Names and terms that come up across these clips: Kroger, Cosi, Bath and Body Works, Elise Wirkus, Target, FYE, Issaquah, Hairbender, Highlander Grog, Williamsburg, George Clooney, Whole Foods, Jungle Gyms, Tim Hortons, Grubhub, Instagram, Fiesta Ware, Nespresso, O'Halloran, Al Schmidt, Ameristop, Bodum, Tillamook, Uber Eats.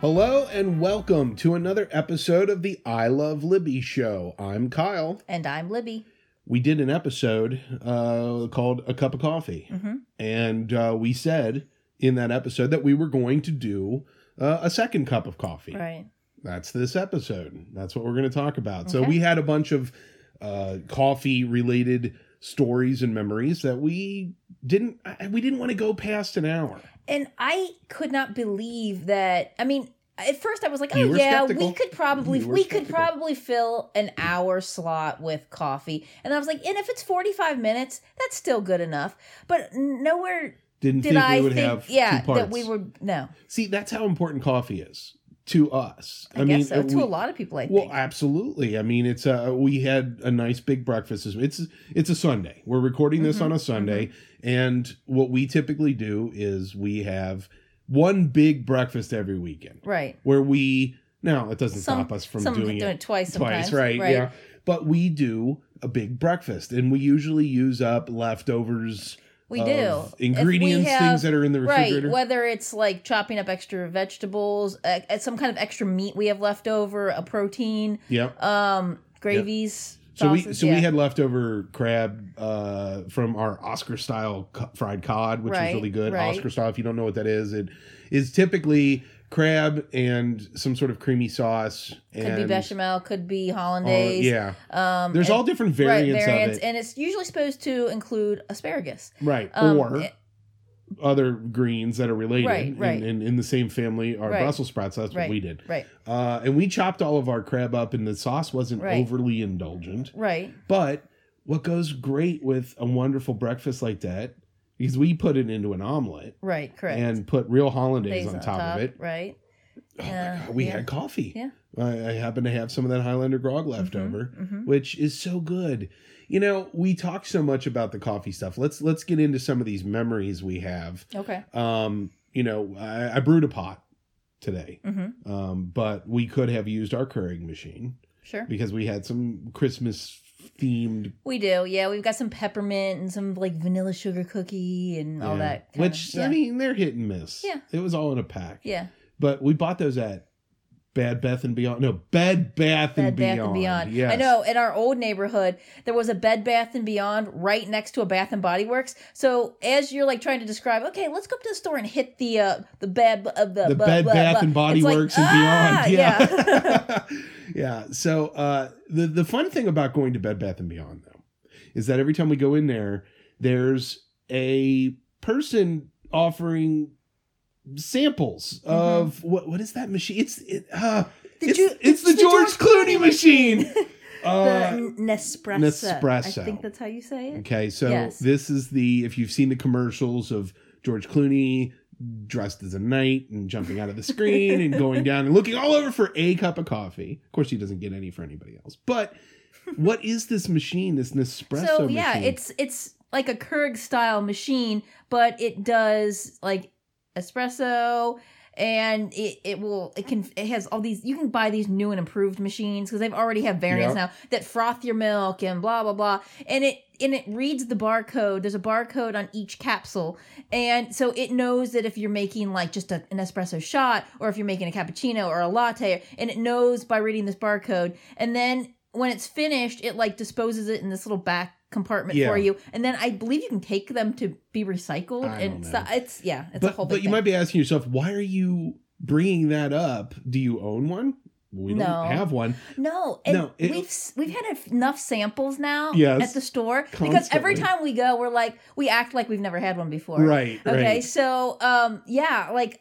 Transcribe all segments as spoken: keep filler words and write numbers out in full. Hello and welcome to another episode of the I Love Libby show. I'm Kyle. And I'm Libby. We did an episode uh, called A Cup of Coffee. Mm-hmm. And uh, we said in that episode that we were going to do uh, a second cup of coffee. Right. That's this episode. That's what we're going to talk about. Okay. So we had a bunch of uh, coffee-related stories and memories that we didn't we didn't want to go past an hour. And I could not believe that. I mean, at first I was like, "Oh yeah, skeptical. we could probably we skeptical. could probably fill an hour slot with coffee." And I was like, "And if it's forty-five minutes, that's still good enough." But nowhere Didn't did think I we would think have yeah two parts. that we would no. See, that's how important coffee is to us. I, I guess mean, so. To we, a lot of people, I think. Well, absolutely. I mean, it's uh we had a nice big breakfast. It's it's a Sunday. We're recording this mm-hmm. on a Sunday. Mm-hmm. And what we typically do is we have one big breakfast every weekend. Right. Where we, now it doesn't some, stop us from doing, doing it, it twice, twice sometimes. Right, right, yeah. But we do a big breakfast and we usually use up leftovers. We do. Ingredients, we have, things that are in the refrigerator. Right, whether it's like chopping up extra vegetables, uh, some kind of extra meat we have left over, a protein, yep. um, gravies. Yep. So we so yeah. we had leftover crab uh, from our Oscar style co- fried cod, which right, is really good. Right. Oscar style, if you don't know what that is, it is typically crab and some sort of creamy sauce. And could be bechamel, could be hollandaise. Uh, yeah, um, there's and, all different variants, right, variants of it, and it's usually supposed to include asparagus, right, um, or it, other greens that are related, right, right. And, and in the same family are right. Brussels sprouts. That's right. What we did. Right. Uh, and we chopped all of our crab up and the sauce wasn't right. overly indulgent. Right. But what goes great with a wonderful breakfast like that is we put it into an omelet. Right. Correct. And put real hollandaise on, on top, top of it. Right. Oh uh, my God, we yeah. had coffee. Yeah. I, I happen to have some of that Highlander Grog left mm-hmm, over, mm-hmm. which is so good. You know, we talk so much about the coffee stuff. Let's let's get into some of these memories we have. Okay. Um, you know, I, I brewed a pot today, mm-hmm. um, but we could have used our Keurig machine. Sure. Because we had some Christmas themed. We do, yeah. We've got some peppermint and some like vanilla sugar cookie and yeah. all that. Kind Which of, yeah. I mean, they're hit and miss. Yeah. It was all in a pack. Yeah. But we bought those at. Bed Bath and Beyond. No, Bed Bath and Beyond. Bed Bath and Beyond. Yes. I know, in our old neighborhood, there was a Bed Bath and Beyond right next to a Bath and Body Works. So as you're like trying to describe, okay, let's go up to the store and hit the uh, the bed uh, the, the blah, Bed blah, Bath blah. and Body it's Works like, and ah! Beyond. Yeah. Yeah. yeah. So uh, the the fun thing about going to Bed Bath and Beyond though is that every time we go in there, there's a person offering samples mm-hmm. of what what is that machine? It's it, uh, it's, Ju- it's, it's the, the George, George Clooney, Clooney machine. uh, the Nespresso. Nespresso. I think that's how you say it. Okay, so yes. This is the if you've seen the commercials of George Clooney dressed as a knight and jumping out of the screen and going down and looking all over for a cup of coffee. Of course, he doesn't get any for anybody else. But what is this machine? This Nespresso. So yeah, machine? it's it's like a Keurig style machine, but it does like. Espresso and it, it will it can it has all these you can buy these new and improved machines because they've already have variants yep. now that froth your milk and blah blah blah and it and it reads the barcode. There's a barcode on each capsule and so it knows that if you're making like just a, an espresso shot or if you're making a cappuccino or a latte and it knows by reading this barcode and then when it's finished it like disposes it in this little back compartment yeah. for you and then I believe you can take them to be recycled and so it's yeah it's but, a whole big but you thing. Might be asking yourself why are you bringing that up? Do you own one? We no. don't have one. No, and no, it, we've we've had enough samples now yes, at the store constantly. Because every time we go we're like we act like we've never had one before. Right. Okay. Right. So um yeah like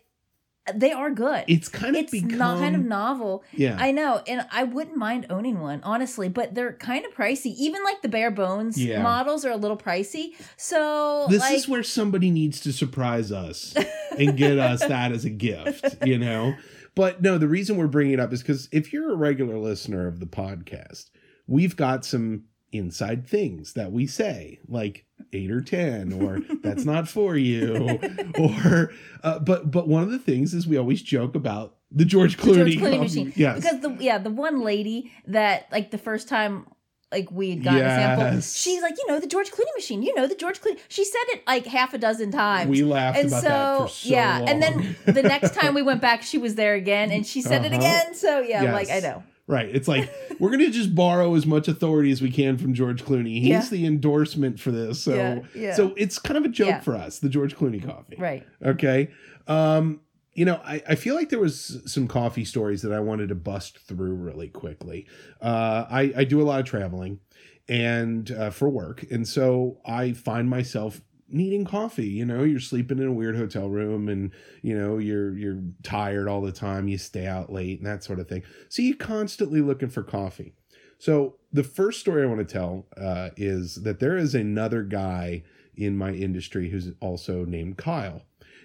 they are good. It's kind of it's become... not kind of novel. Yeah. I know. And I wouldn't mind owning one, honestly. But they're kind of pricey. Even like the bare bones yeah. models are a little pricey. So this like... is where somebody needs to surprise us and get us that as a gift, you know? But no, the reason we're bringing it up is because if you're a regular listener of the podcast, we've got some inside things that we say, like eight or ten, or that's not for you, or uh, but but one of the things is we always joke about the George Clooney, the George Clooney machine, yes, because the yeah the one lady that like the first time like we'd gotten yes. a sample. She's like, you know, the George Clooney machine, you know, the George Clooney. She said it like half a dozen times. We laughed and about so, that for so yeah. long. And then the next time we went back, she was there again and she said uh-huh. it again. So yeah, yes. I'm like, I know. Right. It's like, we're going to just borrow as much authority as we can from George Clooney. He's yeah. the endorsement for this. So, yeah, yeah. so it's kind of a joke yeah. for us, the George Clooney coffee. Right. Okay. Um, you know, I, I feel like there was some coffee stories that I wanted to bust through really quickly. Uh, I, I do a lot of traveling and uh, for work. And so I find myself needing coffee. You know, you're sleeping in a weird hotel room and, you know, you're you're tired all the time. You stay out late and that sort of thing. So you're constantly looking for coffee. So the first story I want to tell uh, is that there is another guy in my industry who's also named Kyle.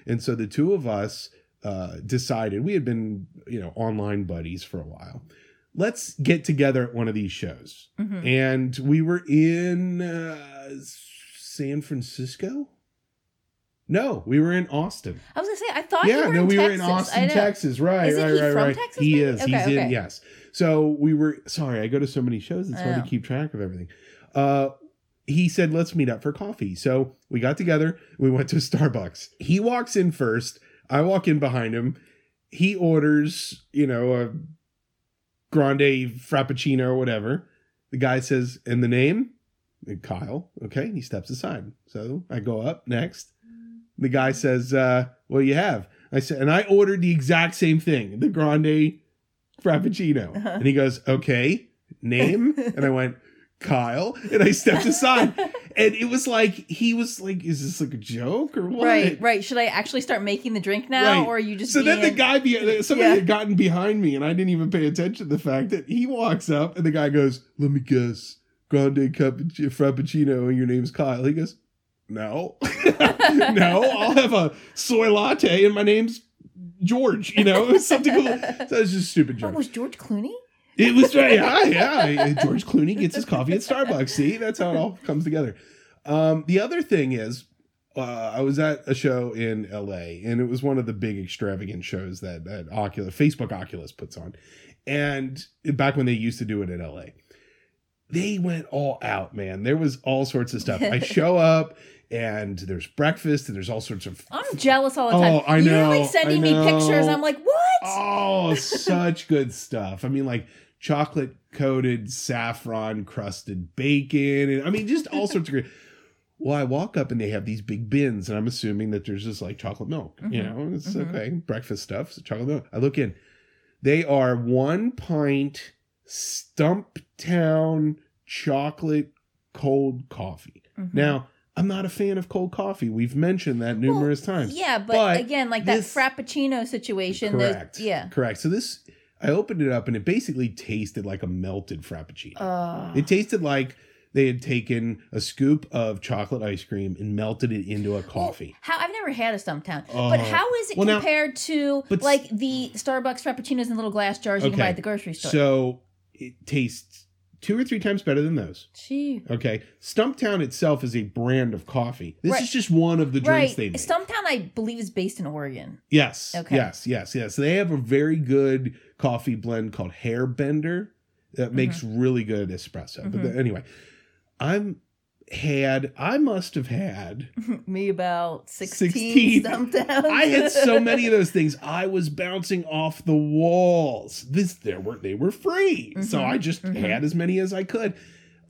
And so the two of us uh, decided, we had been, you know, online buddies for a while. Let's get together at one of these shows. Mm-hmm. And we were in... Uh, San Francisco? No, we were in Austin. I was going to say, I thought yeah, you were no, in we Texas. Yeah, no, we were in Austin, Texas. Right, is right, he right, from right. Texas, he maybe? Is. Okay, he's okay. in, yes. So we were, sorry, I go to so many shows, it's I hard know. to keep track of everything. Uh, he said, let's meet up for coffee. So we got together. We went to Starbucks. He walks in first. I walk in behind him. He orders, you know, a grande frappuccino or whatever. The guy says, and the name? Kyle, okay, he steps aside. So I go up next. The guy says, uh, well, you have. I said, and I ordered the exact same thing, the grande frappuccino. Uh-huh. And he goes, okay, name? And I went, Kyle. And I stepped aside. And it was like, he was like, is this like a joke or what? Right, right. Should I actually start making the drink now? Right. Or are you just So being... then the guy, be- somebody yeah. had gotten behind me and I didn't even pay attention to the fact that he walks up and the guy goes, let me guess. Grande cup frappuccino and your name's Kyle. He goes, no, no, I'll have a soy latte and my name's George. You know, it was something. Cool. So it was just stupid joke. What was George Clooney? It was right. Yeah, yeah. George Clooney gets his coffee at Starbucks. See, that's how it all comes together. Um, the other thing is, uh, I was at a show in L A and it was one of the big extravagant shows that, that Oculus, Facebook Oculus puts on, and back when they used to do it in L A. They went all out, man. There was all sorts of stuff. I show up and there's breakfast and there's all sorts of... I'm f- jealous all the time. Oh, I know. You're like sending me pictures. I'm like, what? Oh, such good stuff. I mean, like chocolate-coated, saffron-crusted bacon. And I mean, just all sorts of great... Well, I walk up and they have these big bins and I'm assuming that there's just like chocolate milk. Mm-hmm. You know, it's mm-hmm. okay. Breakfast stuff, so chocolate milk. I look in. They are one pint... Stumptown chocolate cold coffee. Mm-hmm. Now, I'm not a fan of cold coffee. We've mentioned that numerous well, times. Yeah, but, but again, like this, that Frappuccino situation. Correct. Those, yeah. Correct. So this, I opened it up and it basically tasted like a melted Frappuccino. Uh. It tasted like they had taken a scoop of chocolate ice cream and melted it into a coffee. Well, how I've never had a Stumptown, oh. but how is it well, compared now, to but, like the Starbucks Frappuccinos in little glass jars you okay. can buy at the grocery store? So... It tastes two or three times better than those. Gee. Okay. Stumptown itself is a brand of coffee. This right. is just one of the drinks right. they make. Stumptown, I believe, is based in Oregon. Yes. Okay. Yes, yes, yes. So they have a very good coffee blend called Hairbender that mm-hmm. makes really good espresso. Mm-hmm. But the, anyway, I'm had, I must have had. Me about sixteen, sixteen Stumptowns. I had so many of those things. I was bouncing off the walls. This, there were, they were free. Mm-hmm. So I just mm-hmm. had as many as I could.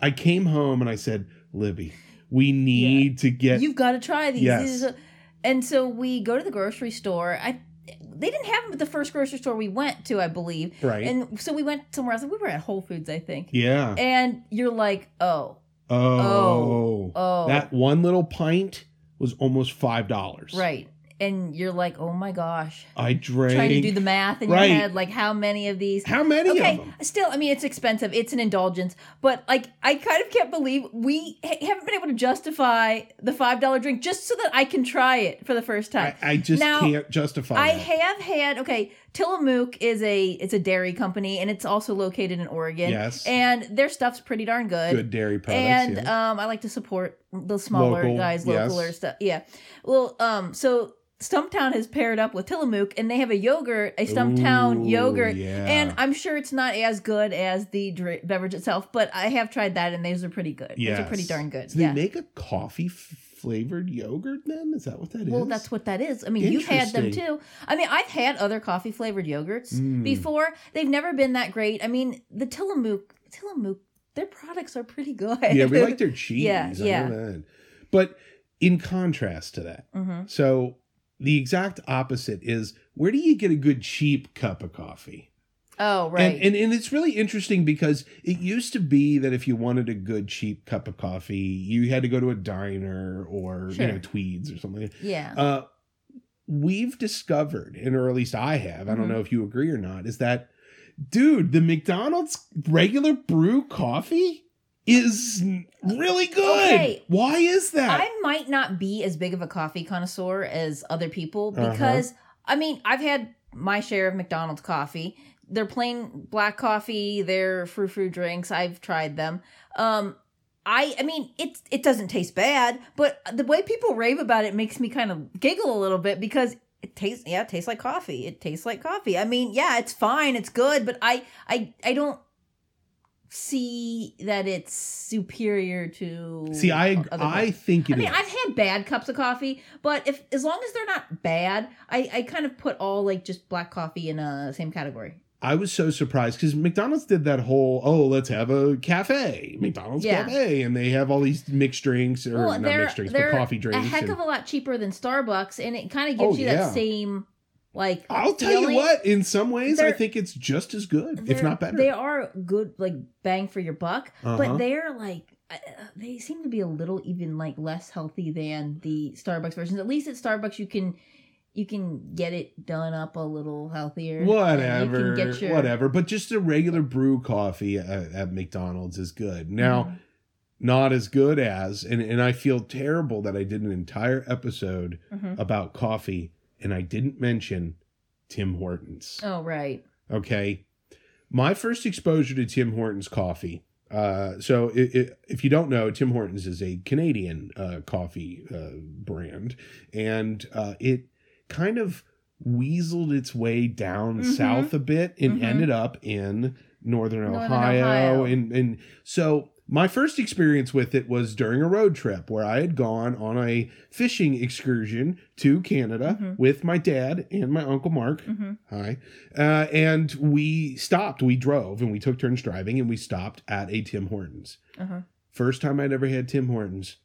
I came home and I said, Libby, we need yeah. to get. You've got to try these. Yes. These are, and so we go to the grocery store. I, They didn't have them at the first grocery store we went to, I believe. Right. And so we went somewhere else. We were at Whole Foods, I think. Yeah. And you're like, oh. Oh, oh, oh, that one little pint was almost five dollars. Right. And you're like, oh my gosh. I drank. Trying to do the math in right. your head, like how many of these? How many okay, of them? Still, I mean, it's expensive. It's an indulgence. But like, I kind of can't believe we ha- haven't been able to justify the five dollars drink just so that I can try it for the first time. I, I just now, can't justify I that. have had, okay, Tillamook is a it's a dairy company, and it's also located in Oregon. Yes. And their stuff's pretty darn good. Good dairy products, And yeah. um, I like to support the smaller Local, guys, localer yes. stuff. Yeah. Well, um, so... Stumptown has paired up with Tillamook, and they have a yogurt, a Stumptown Ooh, yogurt. Yeah. And I'm sure it's not as good as the drink, beverage itself, but I have tried that, and these are pretty good. Yes. These are pretty darn good. So yeah. They make a coffee flavored yogurt then? Is that what that is? Well, that's what that is. I mean, you've had them too. I mean, I've had other coffee flavored yogurts mm. before. They've never been that great. I mean, the Tillamook, Tillamook, their products are pretty good. Yeah, we like their cheese. yeah, yeah. I don't know. But in contrast to that, mm-hmm. so... the exact opposite is, where do you get a good cheap cup of coffee? Oh, right. And, and and it's really interesting because it used to be that if you wanted a good cheap cup of coffee, you had to go to a diner or, sure. you know, Tweeds or something. Yeah. Uh, we've discovered, and or at least I have, I mm-hmm. don't know if you agree or not, is that, dude, the McDonald's regular brew coffee is really good. Okay. Why is that? I might not be as big of a coffee connoisseur as other people because, uh-huh. I mean, I've had my share of McDonald's coffee. Their plain black coffee, their frou-frou drinks, I've tried them. Um, I I mean, it, it doesn't taste bad, but the way people rave about it makes me kind of giggle a little bit because it tastes, yeah, it tastes like coffee. It tastes like coffee. I mean, yeah, it's fine. It's good, but I I, I don't see that it's superior to see i i think it I mean is. I've had bad cups of coffee, but if as long as they're not bad, i i kind of put all like just black coffee in a same category. I was so surprised because McDonald's did that whole, oh, let's have a cafe, McDonald's yeah. cafe, and they have all these mixed drinks or well, not mixed drinks but coffee drinks a heck and, of a lot cheaper than Starbucks, and it kind of gives oh, you yeah. that same like I'll tell feeling. You what, in some ways they're, I think it's just as good, if not better. They are good, like bang for your buck, uh-huh. but they're like uh, they seem to be a little even like less healthy than the Starbucks versions. At least at Starbucks you can you can get it done up a little healthier. Whatever, you can get your... whatever. But just a regular brew coffee at, at McDonald's is good. Now, mm-hmm. not as good as, and and I feel terrible that I did an entire episode mm-hmm. about coffee. And I didn't mention Tim Hortons. Oh, right. Okay. My first exposure to Tim Hortons coffee. Uh, so it, it, if you don't know, Tim Hortons is a Canadian uh, coffee uh, brand. And uh, it kind of weaseled its way down mm-hmm. south a bit and mm-hmm. ended up in northern, northern Ohio. Ohio. And, and so... my first experience with it was during a road trip where I had gone on a fishing excursion to Canada mm-hmm. with my dad and my Uncle Mark. Mm-hmm. Hi. Uh, and we stopped. We drove and we took turns driving and we stopped at a Tim Hortons. Uh-huh. First time I'd ever had Tim Hortons.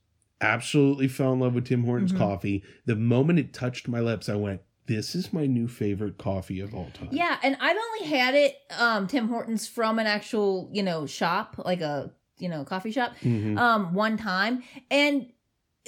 Absolutely fell in love with Tim Hortons mm-hmm. coffee. The moment it touched my lips, I went, this is my new favorite coffee of all time. Yeah. And I've only had it, um, Tim Hortons, from an actual, you know, shop, like a... you know, coffee shop, mm-hmm. um, one time. And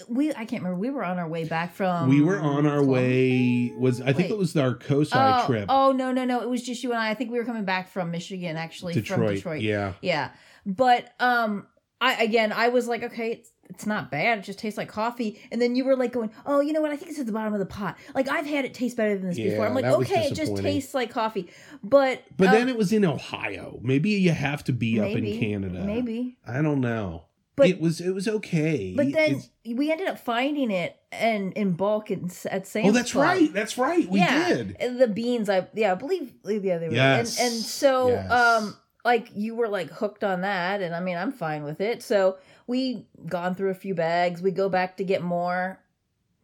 we, I can't remember, we were on our way back from... We were on our way, was I Wait. think it was our Cosi oh, trip. Oh, no, no, no. It was just you and I. I think we were coming back from Michigan, actually. Detroit. From Detroit. Yeah. Yeah. But, um, I again, I was like, okay, it's, it's not bad. It just tastes like coffee. And then you were like going, oh, you know what? I think it's at the bottom of the pot. Like, I've had it taste better than this yeah, before. I'm like, okay, it just tastes like coffee. But but um, then it was in Ohio. Maybe you have to be maybe, up in Canada. Maybe. I don't know. But it was it was okay. But then it's, we ended up finding it and in bulk at Sam's Club. Oh, that's Club. right. That's right. We yeah, did. And the beans, I yeah, I believe yeah, they were. Yes. And, and so, yes. um, like, you were, like, hooked on that. And, I mean, I'm fine with it. So... we gone through a few bags. We go back to get more.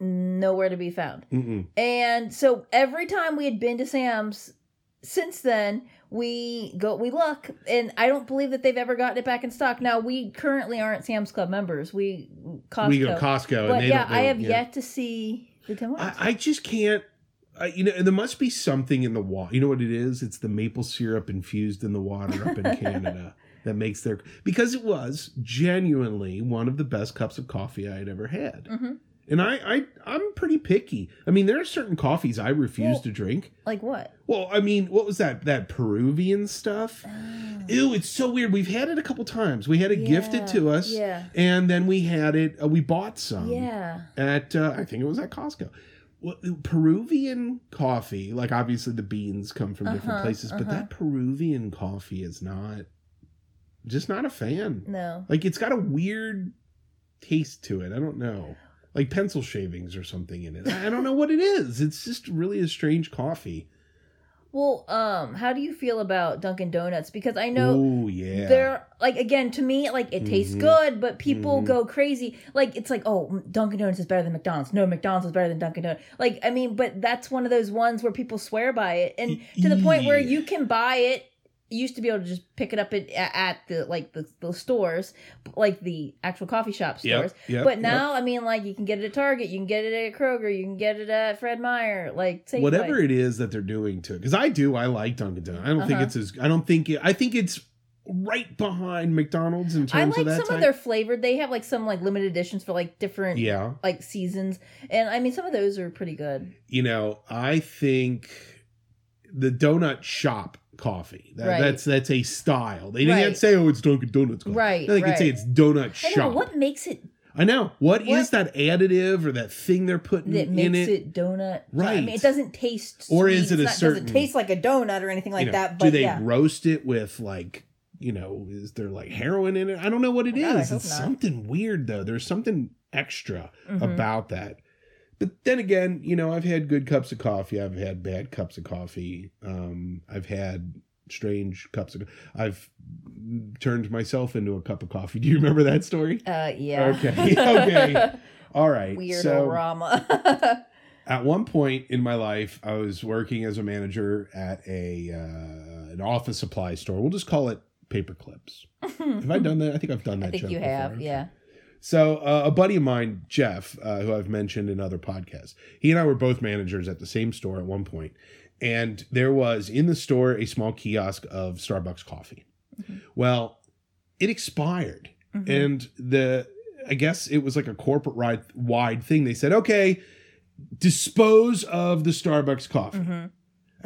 Nowhere to be found. Mm-mm. And so every time we had been to Sam's since then, we go, we look, and I don't believe that they've ever gotten it back in stock. Now, we currently aren't Sam's Club members. We Costco. We go Costco. But and they yeah, don't, they, I have yeah. yet to see the Tim Hortons. I, I just can't. Uh, you know, there must be something in the water. You know what it is? It's the maple syrup infused in the water up in Canada. That makes their... because it was genuinely one of the best cups of coffee I had ever had. Mm-hmm. And I, I, I'm pretty picky. I mean, there are certain coffees I refuse well, to drink. Like what? Well, I mean, what was that? That Peruvian stuff? Oh. Ew, it's so weird. We've had it a couple times. We had it yeah. gifted to us. Yeah. And then we had it... Uh, we bought some. Yeah. At... Uh, I think it was at Costco. Well, Peruvian coffee... like, obviously, the beans come from different uh-huh, places. Uh-huh. But that Peruvian coffee is not... just not a fan. No. Like, it's got a weird taste to it. I don't know. like pencil shavings or something in it. I don't know what it is. It's just really a strange coffee. Well, um, how do you feel about Dunkin' Donuts? Because I know Ooh, yeah. they're, like, again, to me, like, it tastes mm-hmm. good, but people mm-hmm. go crazy. Like, it's like, oh, Dunkin' Donuts is better than McDonald's. No, McDonald's is better than Dunkin' Donuts. Like, I mean, but that's one of those ones where people swear by it. And to the point where you can buy it. You used to be able to just pick it up at, at the, like, the, the stores, like the actual coffee shop stores. Yep, yep, but now, yep. I mean, like, you can get it at Target, you can get it at Kroger, you can get it at Fred Meyer, like take whatever like, it is that they're doing to it. Because I do, I like Dunkin' Donuts. I don't uh-huh. think it's as I don't think it, I think it's right behind McDonald's in terms of that. I like some type. of their flavored. They have like some like limited editions for like different yeah. like seasons, and I mean some of those are pretty good. You know, I think the donut shop. Coffee that, right. that's that's a style. They didn't right. say, "Oh, it's Dunkin' Donuts." Coffee. Right? No, they right. could say it's donut shop. I know, what makes it? I know what, what is that additive or that thing they're putting that in makes it? it donut, right? I mean, it doesn't taste. Or sweet. is it it's a not, certain? Doesn't taste like a donut or anything like you know, that. But do they yeah. roast it with like you know? Is there like heroin in it? I don't know what it oh, is. God, I hope it's not. Something weird though. There's something extra mm-hmm. about that. But then again, you know, I've had good cups of coffee. I've had bad cups of coffee. Um, I've had strange cups of. I've turned myself into a cup of coffee. Do you remember that story? Uh, yeah. Okay. Okay. All right. Weird-o-rama. So, at one point in my life, I was working as a manager at a uh, an office supply store. We'll just call it Paper Clips. Have I done that? I think I've done that. I think you before. have. Yeah. So uh, a buddy of mine, Jeff, uh, who I've mentioned in other podcasts, he and I were both managers at the same store at one point. And there was in the store a small kiosk of Starbucks coffee. Mm-hmm. Well, it expired. Mm-hmm. And the I guess it was like a corporate wide thing. They said, okay, dispose of the Starbucks coffee. Mm-hmm.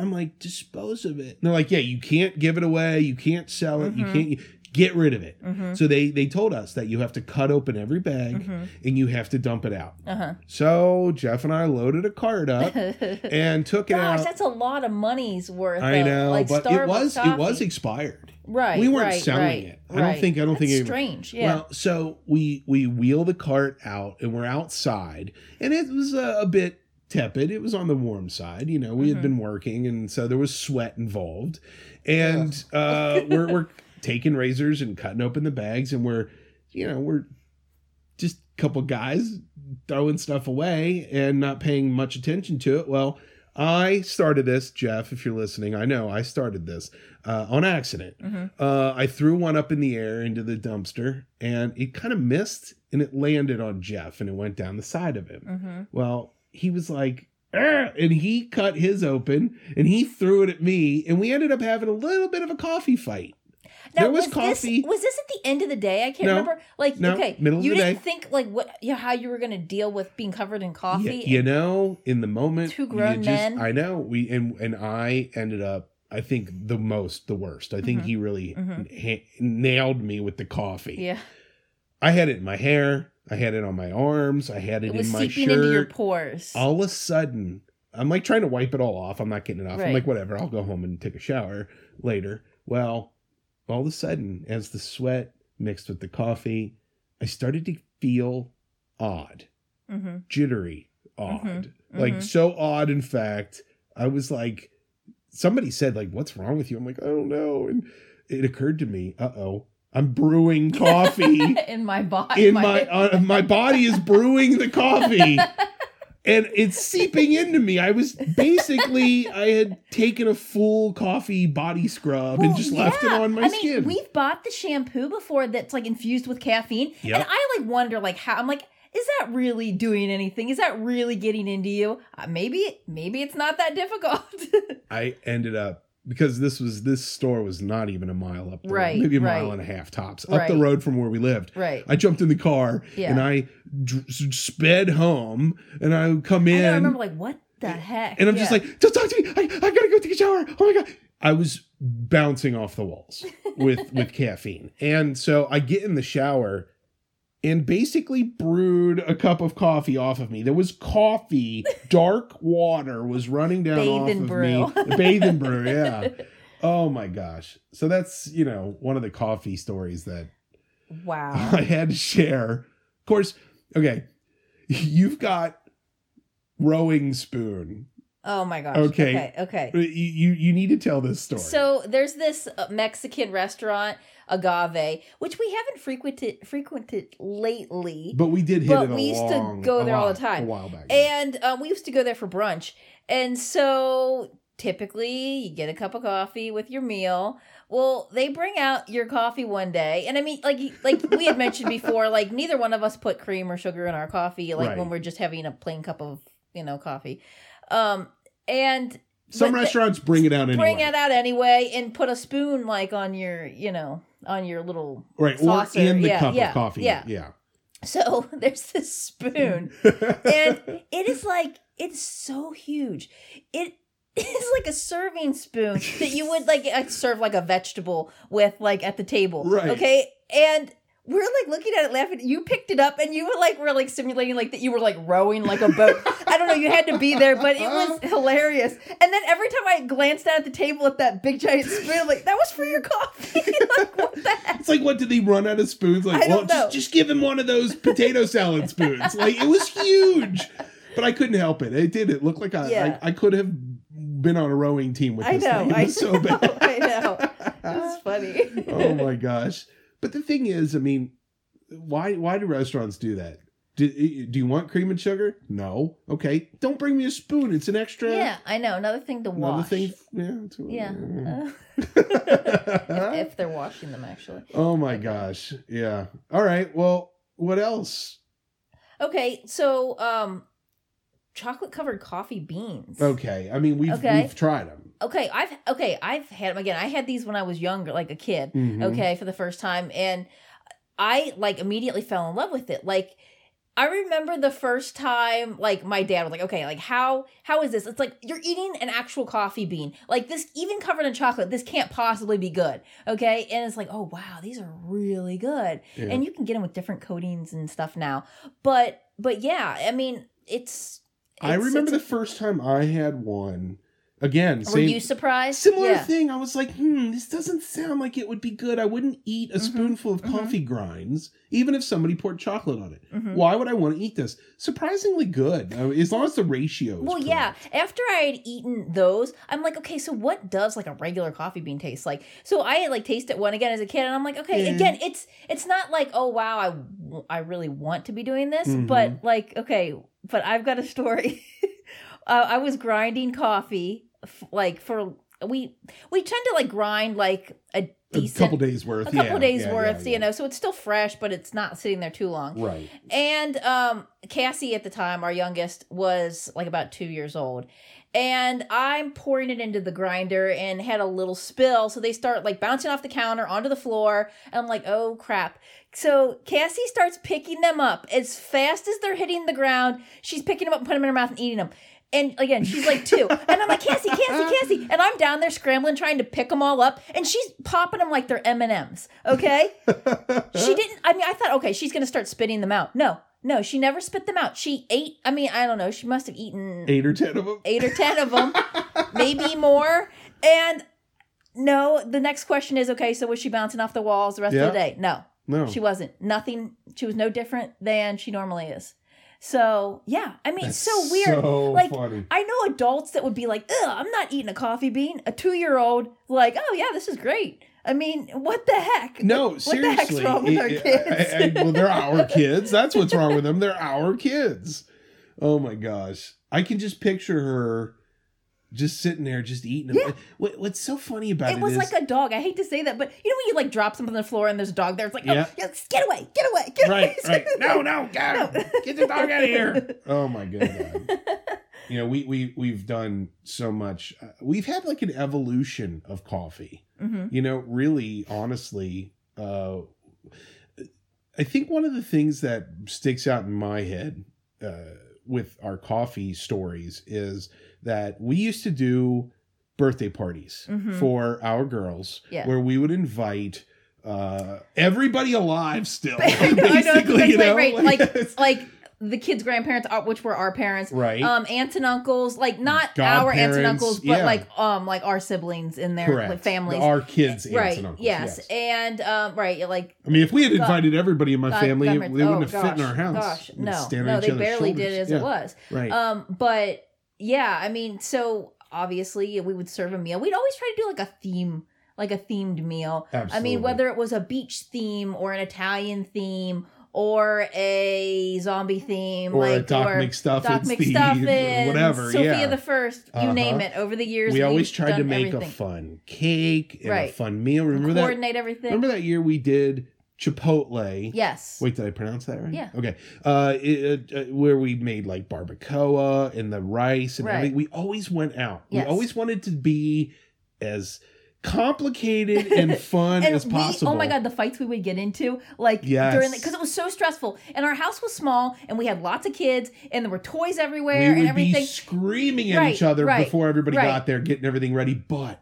I'm like, dispose of it. And they're like, yeah, you can't give it away. You can't sell it. Mm-hmm. You can't... You, Get rid of it. Mm-hmm. So they they told us that you have to cut open every bag mm-hmm. and you have to dump it out. Uh-huh. So Jeff and I loaded a cart up and took Gosh, it out. Gosh, that's a lot of money's worth. I know, of, like, but Starbucks it was coffee. it was expired. Right, we weren't right, selling right, it. I right. don't think. I don't that's think. It strange. Yeah. Well, so we we wheel the cart out and we're outside, and it was a, a bit tepid. It was on the warm side. You know, we mm-hmm. had been working, and so there was sweat involved, and uh, we're we're. taking razors and cutting open the bags, and we're, you know, we're just a couple guys throwing stuff away and not paying much attention to it. Well, I started this, Jeff, if you're listening, I know I started this uh, on accident. Mm-hmm. Uh, I threw one up in the air into the dumpster, and it kind of missed, and it landed on Jeff, and it went down the side of him. Mm-hmm. Well, he was like, and he cut his open, and he threw it at me, and we ended up having a little bit of a coffee fight. Now, there was, was coffee. This, was this at the end of the day? I can't no, remember. Like, no, okay, middle of you the didn't day. think like what, you know, how you were going to deal with being covered in coffee. Yeah, you know, in the moment, two grown just, men. I know. We and and I ended up. I think the most, the worst. I think mm-hmm. he really mm-hmm. ha- nailed me with the coffee. Yeah, I had it in my hair. I had it on my arms. I had it, it was in my shirt. Seeping into your pores. All of a sudden, I'm like trying to wipe it all off. I'm not getting it off. Right. I'm like, whatever. I'll go home and take a shower later. Well. All of a sudden, as the sweat mixed with the coffee, I started to feel odd, mm-hmm. jittery, odd, mm-hmm. like mm-hmm. so odd. In fact, I was like, somebody said, like, what's wrong with you? I'm like, I don't know. And it occurred to me, uh-oh, I'm brewing coffee in my body. In my, uh, my body is brewing the coffee. And it's seeping into me. I was basically, I had taken a full coffee body scrub well, and just yeah. left it on my I mean, skin. We've bought the shampoo before that's like infused with caffeine. Yep. And I like wonder like how, I'm like, is that really doing anything? Is that really getting into you? Uh, maybe, maybe it's not that difficult. I ended up, because this was, this store was not even a mile up the right, road, maybe a right. mile and a half tops, up right. the road from where we lived. Right. I jumped in the car yeah. and I d- sped home and I would come in. I remember like, what the heck? And I'm yeah. just like, don't talk to me. I, I gotta go take a shower. Oh my God. I was bouncing off the walls with, with caffeine. And so I get in the shower and basically brewed a cup of coffee off of me. There was coffee, dark water was running down off of brew. me. Bathe and brew, yeah. Oh my gosh. So that's, you know, one of the coffee stories that wow. I had to share. Of course, okay. You've got rowing spoon. Oh my gosh. Okay. Okay. okay. You, you you need to tell this story. So there's this Mexican restaurant, Agave, which we haven't frequented frequented lately. But we did hit but it a we used long, to go there while, all the time. A while back. And um, we used to go there for brunch. And so typically you get a cup of coffee with your meal. Well, they bring out your coffee one day. And I mean, like like we had mentioned before, like neither one of us put cream or sugar in our coffee, like right. when we're just having a plain cup of, you know, coffee. Um, and some restaurants the, bring it out anyway. Bring it out anyway and put a spoon like on your, you know, on your little right, saucer. Or in the yeah, cup yeah, of coffee. Yeah. yeah. So there's this spoon and it is like, it's so huge. It is like a serving spoon that you would like serve like a vegetable with like at the table. Right. Okay. And we're like looking at it laughing. You picked it up and you were like, were like simulating like that you were like rowing like a boat. I don't know. You had to be there, but it was hilarious. And then every time I glanced down at the table at that big giant spoon, like that was for your coffee. Like what the heck? It's like, what did they run out of spoons? Like, I don't well, know. Just, just give him one of those potato salad spoons. Like it was huge, but I couldn't help it. It did. It looked like I, yeah. I, I could have been on a rowing team with this I know, thing. It was I know, so bad. I know. It was funny. Oh my gosh. But the thing is, I mean, why why do restaurants do that? Do, do you want cream and sugar? No. Okay. Don't bring me a spoon. It's an extra. Yeah, I know. Another thing to wash. Another thing. Yeah. yeah. Uh, if, if they're washing them, actually. Oh, my okay. gosh. Yeah. All right. Well, what else? Okay. So, um, chocolate-covered coffee beans. Okay. I mean, we've, okay. we've tried them. Okay, I've okay, I've had them again. I had these when I was younger, like a kid. Mm-hmm. Okay, for the first time, and I like immediately fell in love with it. Like I remember the first time, like my dad was like, "Okay, like how how is this?" It's like you're eating an actual coffee bean, like this, even covered in chocolate. This can't possibly be good. Okay, and it's like, oh wow, these are really good, yeah. and you can get them with different coatings and stuff now. But but yeah, I mean, it's. it's I remember it's, the first time I had one. Again, same, were you surprised? Similar yeah. thing. I was like, hmm, this doesn't sound like it would be good. I wouldn't eat a mm-hmm. spoonful of mm-hmm. coffee grinds, even if somebody poured chocolate on it. Mm-hmm. Why would I want to eat this? Surprisingly good, as long as the ratio is Well, correct. yeah. After I had eaten those, I'm like, okay, so what does like a regular coffee bean taste like? So I had like tasted one again as a kid, and I'm like, okay, yeah. again, it's it's not like, oh, wow, I, I really want to be doing this, mm-hmm. but like, okay, but I've got a story. uh, I was grinding coffee. Like for we we tend to like grind like a decent a couple days worth a couple yeah, days yeah, worth yeah, yeah. you know, so it's still fresh but it's not sitting there too long, right? And um Cassie at the time, our youngest, was like about two years old, and I'm pouring it into the grinder and had a little spill, so they start like bouncing off the counter onto the floor, and I'm like, oh crap. So Cassie starts picking them up as fast as they're hitting the ground. She's picking them up and putting them in her mouth and eating them. And again, she's like two. And I'm like, Cassie, Cassie, Cassie. And I'm down there scrambling, trying to pick them all up. And she's popping them like they're M and M's, okay? She didn't, I mean, I thought, okay, she's going to start spitting them out. No, no, she never spit them out. She ate, I mean, I don't know. She must have eaten. Eight or ten of them? Eight or ten of them, maybe more. And no, the next question is, okay, so was she bouncing off the walls the rest yeah. of the day? No. No. She wasn't. Nothing. She was no different than she normally is. So, yeah. I mean, it's so weird. So like, funny. I know adults that would be like, ugh, I'm not eating a coffee bean. A two-year-old, like, oh, yeah, this is great. I mean, what the heck? No, what, seriously. What the heck's wrong with it, our kids? I, I, I, well, they're our kids. That's what's wrong with them. They're our kids. Oh, my gosh. I can just picture her just sitting there, just eating them. Yeah. What, what's so funny about it, it was is, like a dog. I hate to say that, but you know when you like drop something on the floor and there's a dog there? It's like, oh, yeah. get away, get away, get right, away. Right. No, no, God, no. Get the dog out of here. Oh, my God. You know, we, we, we've done so much. Uh, we've had like an evolution of coffee. Mm-hmm. You know, really, honestly, uh, I think one of the things that sticks out in my head uh, with our coffee stories is that we used to do birthday parties mm-hmm. for our girls yeah. where we would invite uh, everybody alive still. I know, basically, I know, you know? Right, right. Like, like the kids' grandparents, which were our parents, right? Um, aunts and uncles, like not God our parents, aunts and uncles, but yeah. like um, like our siblings in their Correct. Like, families, our kids, aunts right? And uncles, yes. yes, and um, right, like I mean, if we had invited God, everybody in my God, family, God, they wouldn't oh, have gosh, fit in our house. Gosh, no, no, they barely shoulders. Did as yeah. it was, right? Um, but yeah, I mean, so obviously we would serve a meal. We'd always try to do like a theme. Like a themed meal. Absolutely. I mean, whether it was a beach theme or an Italian theme or a zombie theme. Or like, a Doc McStuffins Doc McStuffins, whatever. Sophia yeah. the First, you uh-huh. name it. Over the years, we always tried to make everything. A fun cake and right. a fun meal. Remember coordinate that? Coordinate everything. Remember that year we did Chipotle? Yes. Wait, did I pronounce that right? Yeah. Okay. Uh, it, uh, where we made like barbacoa and the rice and right. everything. We always went out. Yes. We always wanted to be as... complicated and fun and as possible. We, oh my God, the fights we would get into, like yes. during, because it was so stressful. And our house was small, and we had lots of kids, and there were toys everywhere, we and would everything. Be screaming at right, each other right, before everybody right. got there, getting everything ready. But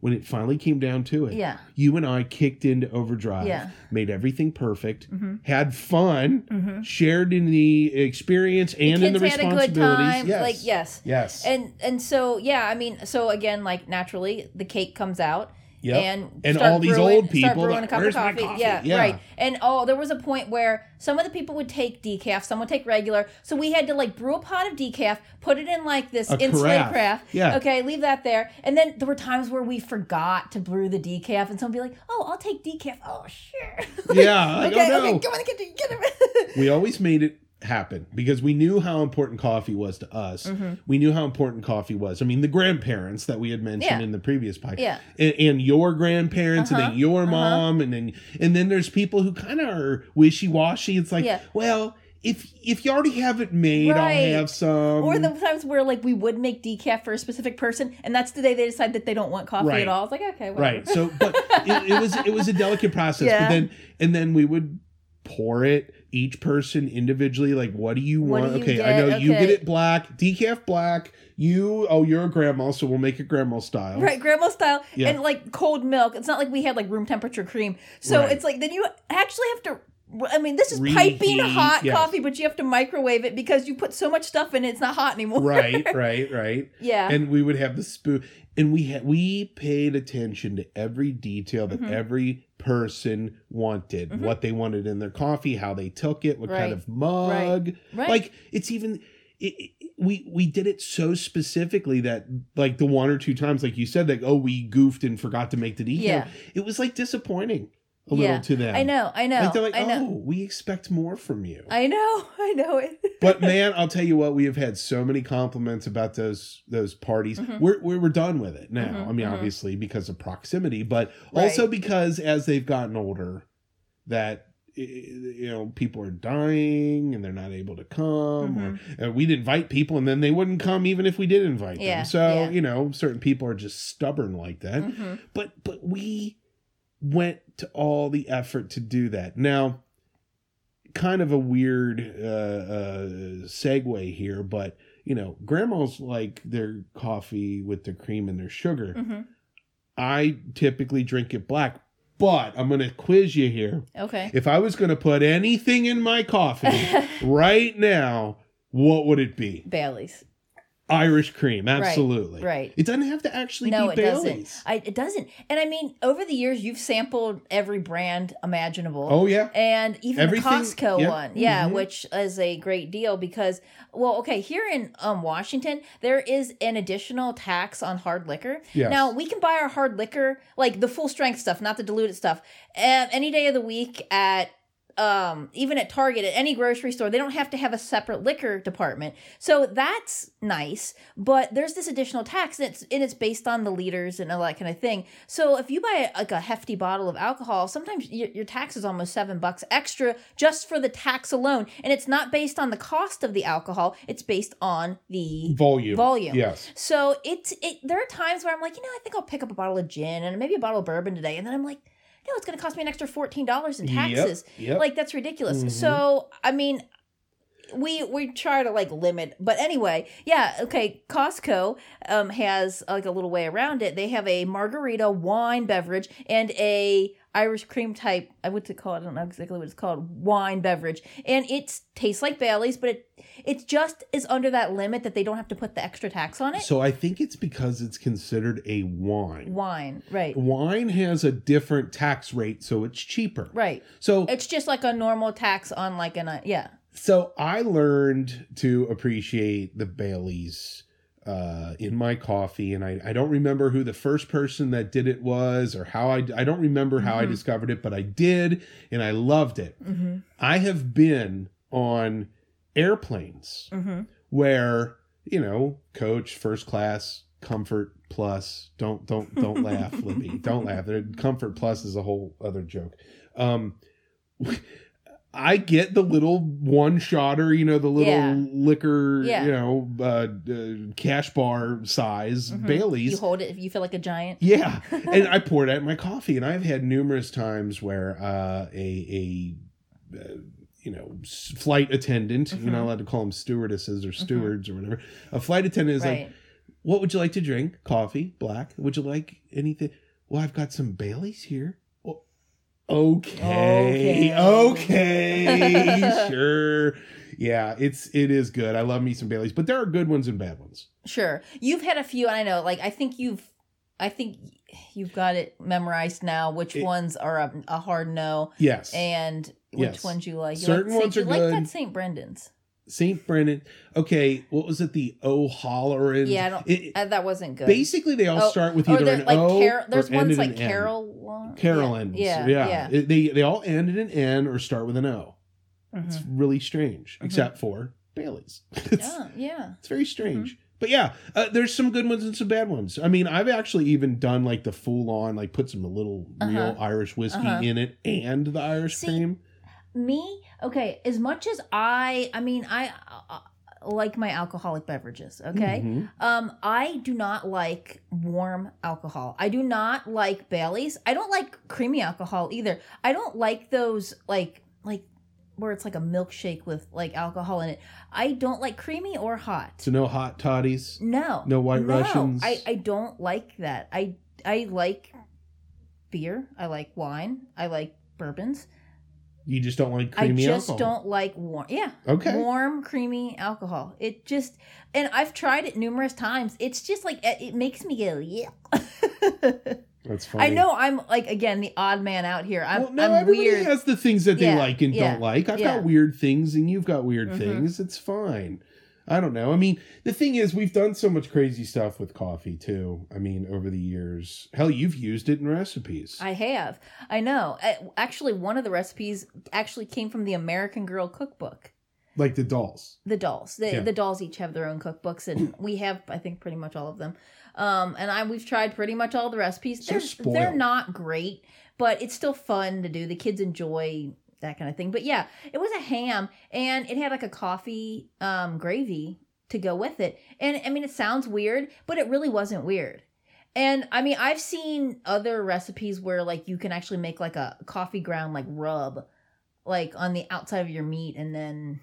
when it finally came down to it, yeah. you and I kicked into overdrive, yeah. made everything perfect, mm-hmm. had fun, mm-hmm. shared in the experience and the in the responsibilities. The kids had a good time. Yes. Like yes, yes, and and so yeah, I mean, so again, like naturally, the cake comes out, yep. and and all these brewing, old people, start brewing a cup of coffee. coffee? Yeah, yeah, right. And oh, there was a point where some of the people would take decaf, some would take regular, so we had to like brew a pot of decaf, put it in like this insulated craft. Yeah. Okay, leave that there. And then there were times where we forgot to brew the decaf, and someone would be like, "Oh, I'll take decaf." Oh, sure. like, yeah. I okay. Don't know. Okay. Go in the kitchen. Get it. We always made it happen because we knew how important coffee was to us. Mm-hmm. We knew how important coffee was. I mean, the grandparents that we had mentioned yeah. in the previous podcast, yeah. and, and your grandparents, uh-huh. and then your uh-huh. mom, and then and then there's people who kind of are wishy-washy. It's like, yeah. well, if if you already have it made, right. I'll have some. Or the times where like we would make decaf for a specific person, and that's the day they decide that they don't want coffee right. at all. It's like, okay, whatever. Right. So, but it, it was it was a delicate process. Yeah. But then and then we would pour it. Each person individually, like, what do you want? Do you okay, get? I know okay. you get it black, decaf black. You, oh, you're a grandma, so we'll make it grandma style. Right, grandma style. Yeah. And like cold milk. It's not like we had like room temperature cream. So right. it's like, then you actually have to, I mean, this is Reheat, piping hot yes. coffee, but you have to microwave it because you put so much stuff in it, it's not hot anymore. Right, right, right. Yeah. And we would have the spoon. And we ha- we paid attention to every detail that mm-hmm. every person wanted, mm-hmm. what they wanted in their coffee, how they took it, what right. kind of mug. Right. Right. Like, it's even... It, it, we we did it so specifically that like the one or two times, like you said, like, oh, we goofed and forgot to make the decaf. Yeah. It was like disappointing. A yeah. little to them. I know, I know. Like they're like, I know. oh, we expect more from you. I know, I know it. But man, I'll tell you what, we have had so many compliments about those those parties. Mm-hmm. We're, we're we're done with it now. Mm-hmm, I mean, mm-hmm. obviously because of proximity, but right. also because as they've gotten older, that you know, people are dying and they're not able to come. Mm-hmm. Or, or we'd invite people and then they wouldn't come even if we did invite yeah, them. So yeah. you know, certain people are just stubborn like that. Mm-hmm. But but we. went to all the effort to do that. Now, kind of a weird uh, uh, segue here, but, you know, grandmas like their coffee with the cream and their sugar. Mm-hmm. I typically drink it black, but I'm going to quiz you here. Okay. If I was going to put anything in my coffee right now, what would it be? Bailey's. Irish cream, absolutely. Right, right. It doesn't have to actually no, be Bailey's. No, it doesn't. I, it doesn't. And I mean, over the years, you've sampled every brand imaginable. Oh, yeah. And even Everything, the Costco yeah. one. Yeah, mm-hmm. which is a great deal because, well, okay, here in um, Washington, there is an additional tax on hard liquor. Yes. Now, we can buy our hard liquor, like the full-strength stuff, not the diluted stuff, um, any day of the week at... Um, even at Target, at any grocery store, they don't have to have a separate liquor department. So that's nice, but there's this additional tax, and it's, and it's based on the liters and all that kind of thing. So if you buy like a hefty bottle of alcohol, sometimes your, your tax is almost seven bucks extra just for the tax alone. And it's not based on the cost of the alcohol. It's based on the volume. Volume. Yes. So it's it. There are times where I'm like, you know, I think I'll pick up a bottle of gin and maybe a bottle of bourbon today. And then I'm like, no, it's going to cost me an extra fourteen dollars in taxes. Yep, yep. Like, that's ridiculous. Mm-hmm. So, I mean, we we try to, like, limit. But anyway, yeah, okay, Costco um, has, like, a little way around it. They have a margarita wine beverage and a Irish cream type, I what's it called? I don't know exactly what it's called, wine beverage. And it tastes like Bailey's, but it it just is under that limit that they don't have to put the extra tax on it. So I think it's because it's considered a wine. Wine, right. Wine has a different tax rate, so it's cheaper. Right. So it's just like a normal tax on like an, yeah. So I learned to appreciate the Bailey's Uh, in my coffee, and I, I don't remember who the first person that did it was or how I, I don't remember how mm-hmm. I discovered it, but I did, and I loved it. Mm-hmm. I have been on airplanes mm-hmm. where, you know, coach, first class, comfort plus, don't, don't, don't laugh, Libby, don't laugh. Comfort plus is a whole other joke. Um, I get the little one-shotter, you know, the little yeah. liquor, yeah. you know, uh, uh, cash bar size mm-hmm. Baileys. You hold it if you feel like a giant. Yeah. And I pour it out in my coffee. And I've had numerous times where uh, a, a uh, you know, flight attendant, mm-hmm. you're not allowed to call them stewardesses or stewards mm-hmm. or whatever. A flight attendant is right. like, what would you like to drink? Coffee, black. Would you like anything? Well, I've got some Baileys here. Okay, okay, okay. Sure. Yeah, it's it is good. I love me some Baileys, but there are good ones and bad ones. Sure. You've had a few, and I know, like, I think you've, I think you've got it memorized now, which it, ones are a, a hard no. Yes. And which yes. ones you like. You Certain like, ones Saint, are you good. Like that Saint Brendan's. Saint Brendan. Okay, what was it? The O'Halloran. Yeah, I don't, it, uh, that wasn't good. Basically, they all oh, start with either an like O Car- there's or ones like Carol. Carolyn. Yeah, yeah. yeah. yeah. It, they they all end in an N or start with an O. Mm-hmm. It's really strange, mm-hmm. except for Bailey's. It's, yeah, yeah. It's very strange. Mm-hmm. But yeah, uh, there's some good ones and some bad ones. I mean, I've actually even done like the full on, like put some little uh-huh. real Irish whiskey uh-huh. in it and the Irish See, cream. Me? Okay, as much as I, I mean, I uh, like my alcoholic beverages, okay? Mm-hmm. Um, I do not like warm alcohol. I do not like Bailey's. I don't like creamy alcohol either. I don't like those, like, like where it's like a milkshake with, like, alcohol in it. I don't like creamy or hot. So no hot toddies? No. No White no. Russians? I, I don't like that. I, I like beer. I like wine. I like bourbons. You just don't like creamy alcohol? I just alcohol. don't like warm. Yeah. Okay. Warm, creamy alcohol. It just, and I've tried it numerous times. It's just like, it makes me go, yeah. That's funny. I know I'm like, again, the odd man out here. I'm, well, no, I'm everybody weird. Everybody has the things that they yeah, like and yeah, don't like. I've yeah. got weird things and you've got weird mm-hmm. things. It's fine. I don't know. I mean, the thing is, we've done so much crazy stuff with coffee, too. I mean, over the years. Hell, you've used it in recipes. I have. I know. Actually, one of the recipes actually came from the American Girl cookbook. Like the dolls. The dolls. The, yeah. the dolls each have their own cookbooks, and we have, I think, pretty much all of them. Um, and I we've tried pretty much all the recipes. They're, so they're not great, but it's still fun to do. The kids enjoy that kind of thing. But yeah, it was a ham and it had like a coffee um, gravy to go with it. And I mean, it sounds weird, but it really wasn't weird. And I mean, I've seen other recipes where like you can actually make like a coffee ground, like rub like on the outside of your meat and then...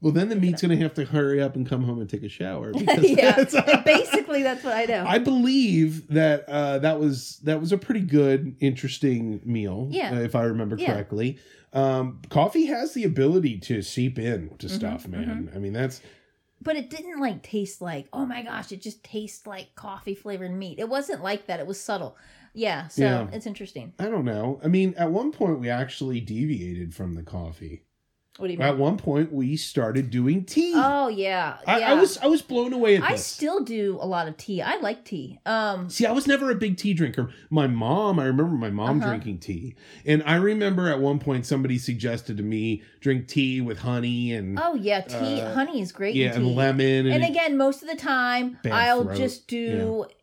Well, then the meat's going to have to hurry up and come home and take a shower. Because yeah, that's, basically that's what I know. I believe that uh, that was that was a pretty good, interesting meal, yeah. uh, if I remember yeah. correctly. Um, coffee has the ability to seep in to mm-hmm, stuff, man. Mm-hmm. I mean, that's... But it didn't like taste like, oh my gosh, it just tastes like coffee flavored meat. It wasn't like that. It was subtle. Yeah, so yeah. it's interesting. I don't know. I mean, at one point we actually deviated from the coffee. What do you mean? At one point, we started doing tea. Oh yeah, yeah. I, I was I was blown away at this. I still do a lot of tea. I like tea. Um, See, I was never a big tea drinker. My mom, I remember my mom uh-huh. drinking tea, and I remember at one point somebody suggested to me drink tea with honey and. Oh yeah, tea. Uh, honey is great. Yeah, in tea. And lemon. And, and again, most of the time, I'll throat. just do. Yeah.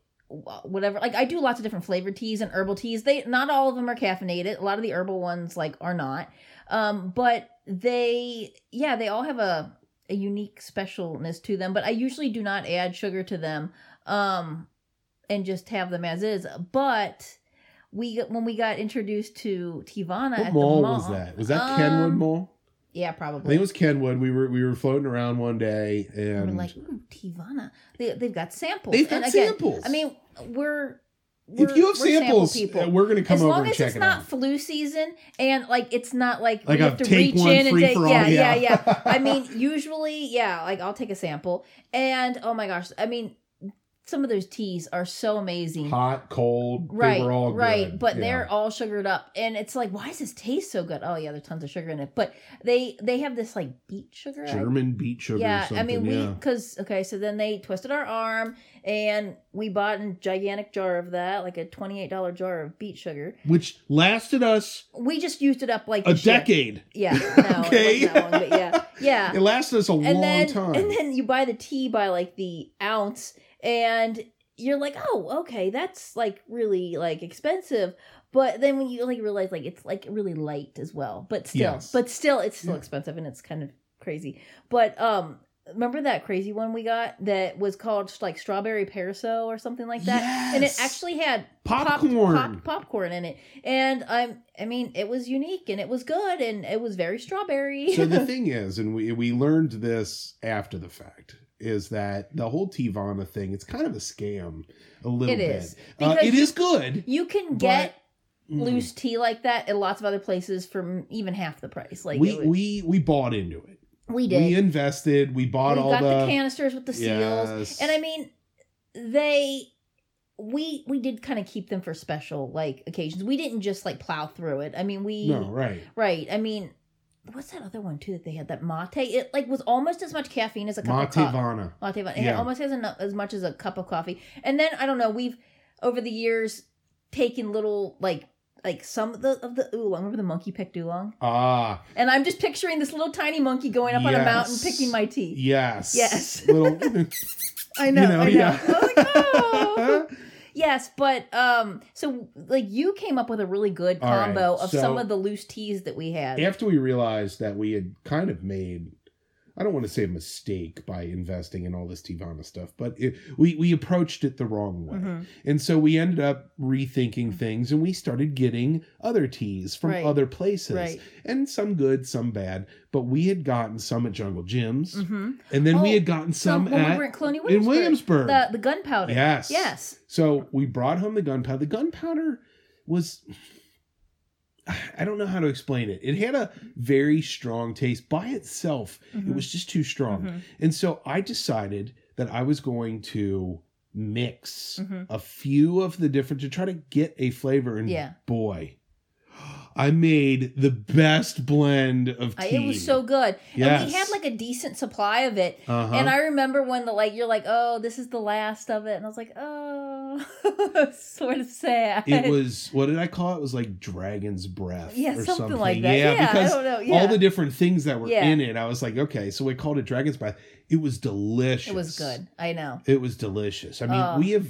Whatever, like I do lots of different flavored teas and herbal teas. They not all of them are caffeinated. A lot of the herbal ones like are not, um, but they yeah they all have a, a unique specialness to them. But I usually do not add sugar to them, um, and just have them as is. But we when we got introduced to Teavana, what at mall the mall was that? Was that um, Kenwood Mall? Yeah, probably. I think it was Kenwood. We were we were floating around one day, and we were like, ooh, Teavana. They, they've got samples. They've got and again, samples. I mean, we're We're, if you have samples, sample people. We're going to come as over and check it out. As long as it's not flu season and like it's not like, like you have to reach in and take, yeah, yeah, yeah, yeah. I mean, usually, yeah, like I'll take a sample. And oh my gosh, I mean, some of those teas are so amazing. Hot, cold, right, they were all right, good, but yeah. They're all sugared up, and it's like, why does this taste so good? Oh yeah, there's tons of sugar in it, but they they have this like beet sugar, German beet sugar. Yeah, or I mean yeah. we because okay, so then they twisted our arm, and we bought a gigantic jar of that, like a twenty-eight dollar jar of beet sugar, which lasted us. We just used it up like a decade. Yeah, no, okay, it wasn't that long, but yeah, yeah, it lasted us a and long then, time. And then you buy the tea by like the ounce. And you're like, oh, okay, that's like really like expensive. But then when you like realize like it's like really light as well. But still, yes. but still, it's still yeah. expensive and it's kind of crazy. But um, remember that crazy one we got that was called like strawberry perso or something like that, yes. and it actually had popcorn, popped, popped popcorn in it. And I'm, I mean, it was unique and it was good and it was very strawberry. So the thing is, and we we learned this after the fact. Is that the whole Teavana thing? It's kind of a scam, a little bit. It is. Bit. Uh, it is good. You can get but, loose mm. tea like that at lots of other places for even half the price. Like we would, we we bought into it. We did. We invested. We bought we all got the, the canisters with the seals, yes. and I mean, they we we did kind of keep them for special like occasions. We didn't just like plow through it. I mean, we no right right. I mean. What's that other one, too, that they had? That mate? It, like, was almost as much caffeine as a cup mate of coffee. Vana. Mate Vana. It yeah. almost has enough, as much as a cup of coffee. And then, I don't know, we've, over the years, taken little, like, like some of the, of the oolong. Remember the monkey picked oolong? Ah. And I'm just picturing this little tiny monkey going up yes. on a mountain picking my tea. Yes. Yes. Little. I know, you know, I know. Yeah. I was like, oh. Yes, but, um, so, like, you came up with a really good combo right, of so some of the loose teas that we had. After we realized that we had kind of made, I don't want to say a mistake by investing in all this Teavana stuff, but it, we, we approached it the wrong way. Mm-hmm. And so we ended up rethinking things, and we started getting other teas from right. other places. Right. And some good, some bad. But we had gotten some at Jungle Gyms, mm-hmm. and then oh, we had gotten some, some at, we were at Colonia Williamsburg, in Williamsburg. The, the gunpowder. Yes. Yes. So we brought home the gunpowder. The gunpowder was, I don't know how to explain it. It had a very strong taste by itself. Mm-hmm. It was just too strong. Mm-hmm. And so I decided that I was going to mix mm-hmm. a few of the different, to try to get a flavor. And yeah. boy. I made the best blend of tea. It was so good. Yes. And we had like a decent supply of it. Uh-huh. And I remember when the like you're like, oh, this is the last of it. And I was like, oh, sort of sad. It was, what did I call it? It was like dragon's breath yeah, or something. something like that. Yeah, yeah because I don't know. Yeah. all the different things that were yeah. in it, I was like, okay, so we called it dragon's breath. It was delicious. It was good. I know. It was delicious. I mean, oh. we have...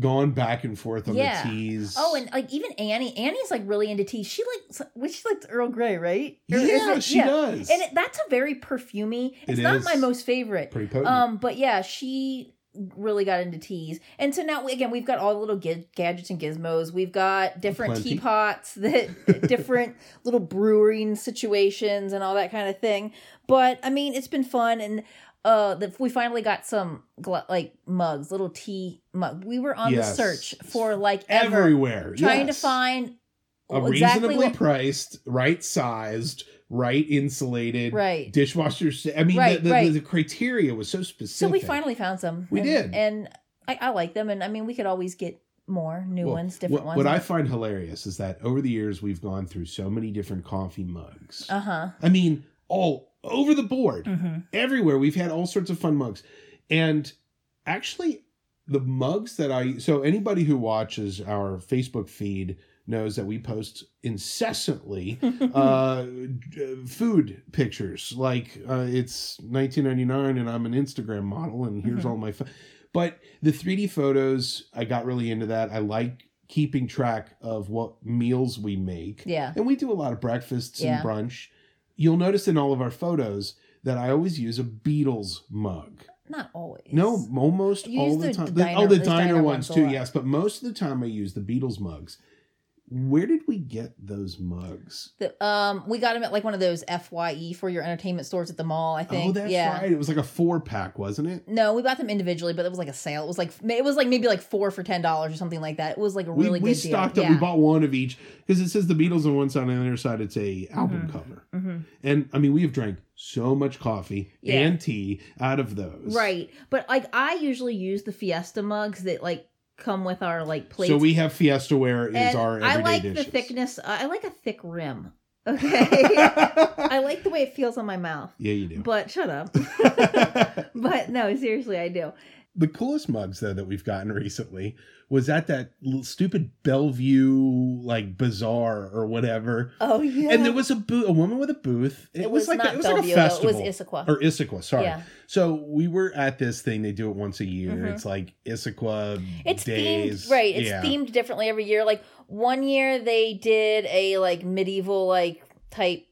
gone back and forth on yeah. the teas. Oh, and like even Annie. Annie's like really into tea. She likes, well, she likes Earl Grey, right? Yeah, it, she yeah. does. And it, that's a very perfumey. It's it not is. my most favorite. Pretty potent. Um, but yeah, she really got into teas. And so now, again, we've got all the little g- gadgets and gizmos. We've got different Plenty. teapots, that different little brewing situations and all that kind of thing. But I mean, it's been fun. And Uh, the, we finally got some gl- like mugs, little tea mug. We were on yes. the search for like ever, everywhere, trying yes. to find a exactly reasonably what... priced, right sized, right insulated, right dishwasher. I mean, right, the, the, right. the, the criteria was so specific. So we finally found some. We and, did, and I, I like them. And I mean, we could always get more new well, ones, different what, ones. What I find hilarious is that over the years we've gone through so many different coffee mugs. Uh huh. I mean, all. Over the board, mm-hmm. everywhere. We've had all sorts of fun mugs. And actually, the mugs that I... So anybody who watches our Facebook feed knows that we post incessantly uh, food pictures. Like, uh, it's nineteen ninety-nine and I'm an Instagram model and here's mm-hmm. all my... Fo- but the three D photos, I got really into that. I like keeping track of what meals we make. Yeah. And we do a lot of breakfasts yeah. and brunch. You'll notice in all of our photos that I always use a Beatles mug. Not always. No, almost all the time. Oh, the diner ones too, yes. But most of the time I use the Beatles mugs. Where did we get those mugs? The, um, we got them at like one of those F Y E for your entertainment stores at the mall, I think. Oh, that's yeah. right. It was like a four pack, wasn't it? No, we bought them individually, but it was like a sale. It was like it was like maybe like four for ten dollars or something like that. It was like a really we, good we deal. We stocked up. Yeah. We bought one of each because it says the Beatles on one side and on the other side it's a album mm-hmm. cover. Mm-hmm. And I mean, we have drank so much coffee yeah. and tea out of those, right? But like I usually use the Fiesta mugs that like. Come with our like plates. So we have Fiesta Ware is and our everyday I like dishes. The thickness. Uh, I like a thick rim. Okay. I like the way it feels on my mouth. Yeah, you do. But shut up. But no, seriously, I do. The coolest mugs though that we've gotten recently was at that stupid Bellevue like bazaar or whatever. Oh yeah. And there was a booth, a woman with a booth. It, it was, was like not a, it was Bellevue, like a festival. It was Issaquah. Or Issaquah, sorry. Yeah. So we were at this thing. They do it once a year. Mm-hmm. It's like Issaquah it's days. Themed, right. It's yeah. themed differently every year. Like one year they did a like medieval like type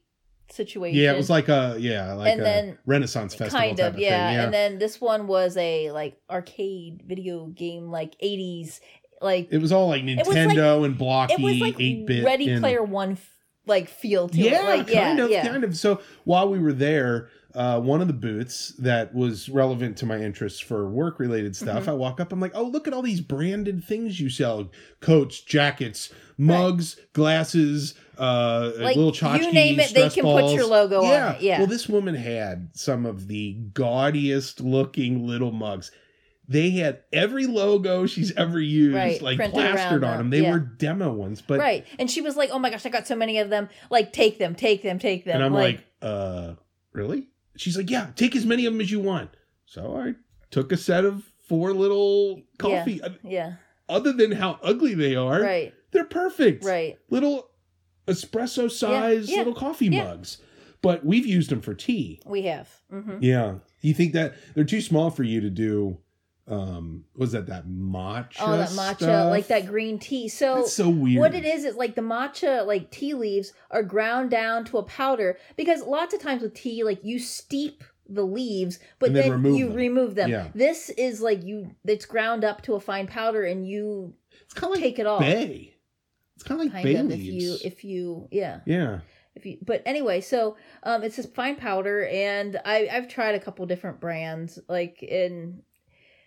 situation. Yeah, it was like a yeah, like and a then, Renaissance festival kind of, type of yeah. thing. Yeah, and then this one was a like arcade video game, like eighties, like it was all like Nintendo like, and blocky, it was like eight bit, Ready and, Player One, like feel to yeah, it. Like, kind yeah, of, yeah. kind of. So while we were there, uh, one of the booths that was relevant to my interests for work related stuff, mm-hmm. I walk up, I'm like, oh, look at all these branded things you sell: coats, jackets, mugs, right. glasses. Uh, like, little tchotchkes, you name it, they can balls. Put your logo yeah. on it. Yeah. Well, this woman had some of the gaudiest looking little mugs. They had every logo she's ever used, right. like printed plastered on them. them. They yeah. were demo ones, but right. And she was like, "Oh my gosh, I got so many of them! Like, take them, take them, take them." And I'm like, like "Uh, really?" She's like, "Yeah, take as many of them as you want." So I took a set of four little coffee. Yeah. yeah. Other than how ugly they are, right? They're perfect. Right. Little. Espresso size yeah, yeah, little coffee yeah. mugs, but we've used them for tea. We have. Mm-hmm. Yeah. You think that they're too small for you to do? Um, was that that matcha? Oh, that matcha, stuff? Like that green tea. So that's so weird. What it is is like the matcha, like tea leaves are ground down to a powder because lots of times with tea, like you steep the leaves, but then remove you them. remove them. Yeah. This is like you. It's ground up to a fine powder, and you it's kind of take like it off. Bay. It's kind of like kind bay of, leaves. If you, if you, yeah, yeah. If you, but anyway, so um, it's this fine powder, and I, I've tried a couple different brands, like in,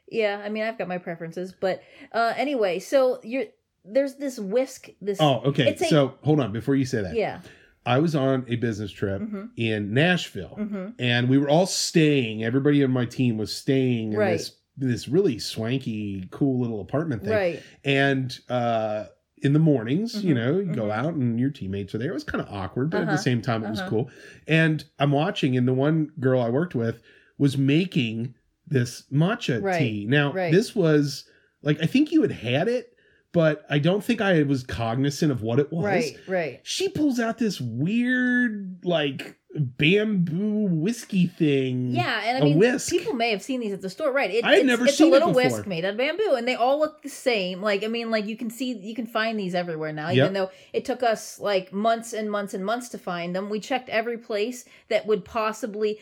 yeah. I mean, I've got my preferences, but uh, anyway, so you're there's this whisk. This oh, okay. It's a, so hold on before you say that. Yeah, I was on a business trip mm-hmm. in Nashville, mm-hmm. and we were all staying. Everybody on my team was staying in right. this this really swanky, cool little apartment thing, right? And uh. in the mornings, mm-hmm, you know, you mm-hmm. go out and your teammates are there. It was kind of awkward, but uh-huh, at the same time, it uh-huh. was cool. And I'm watching, and the one girl I worked with was making this matcha right. tea. Now, right. this was, like, I think you had had it, but I don't think I was cognizant of what it was. Right, right. She pulls out this weird, like, bamboo whiskey thing. Yeah, and I mean, whisk. people may have seen these at the store, right? It, I had it's, never it's seen it before. It's a little whisk made out of bamboo, and they all look the same. Like, I mean, like you can see, you can find these everywhere now. Yep. Even though it took us like months and months and months to find them, we checked every place that would possibly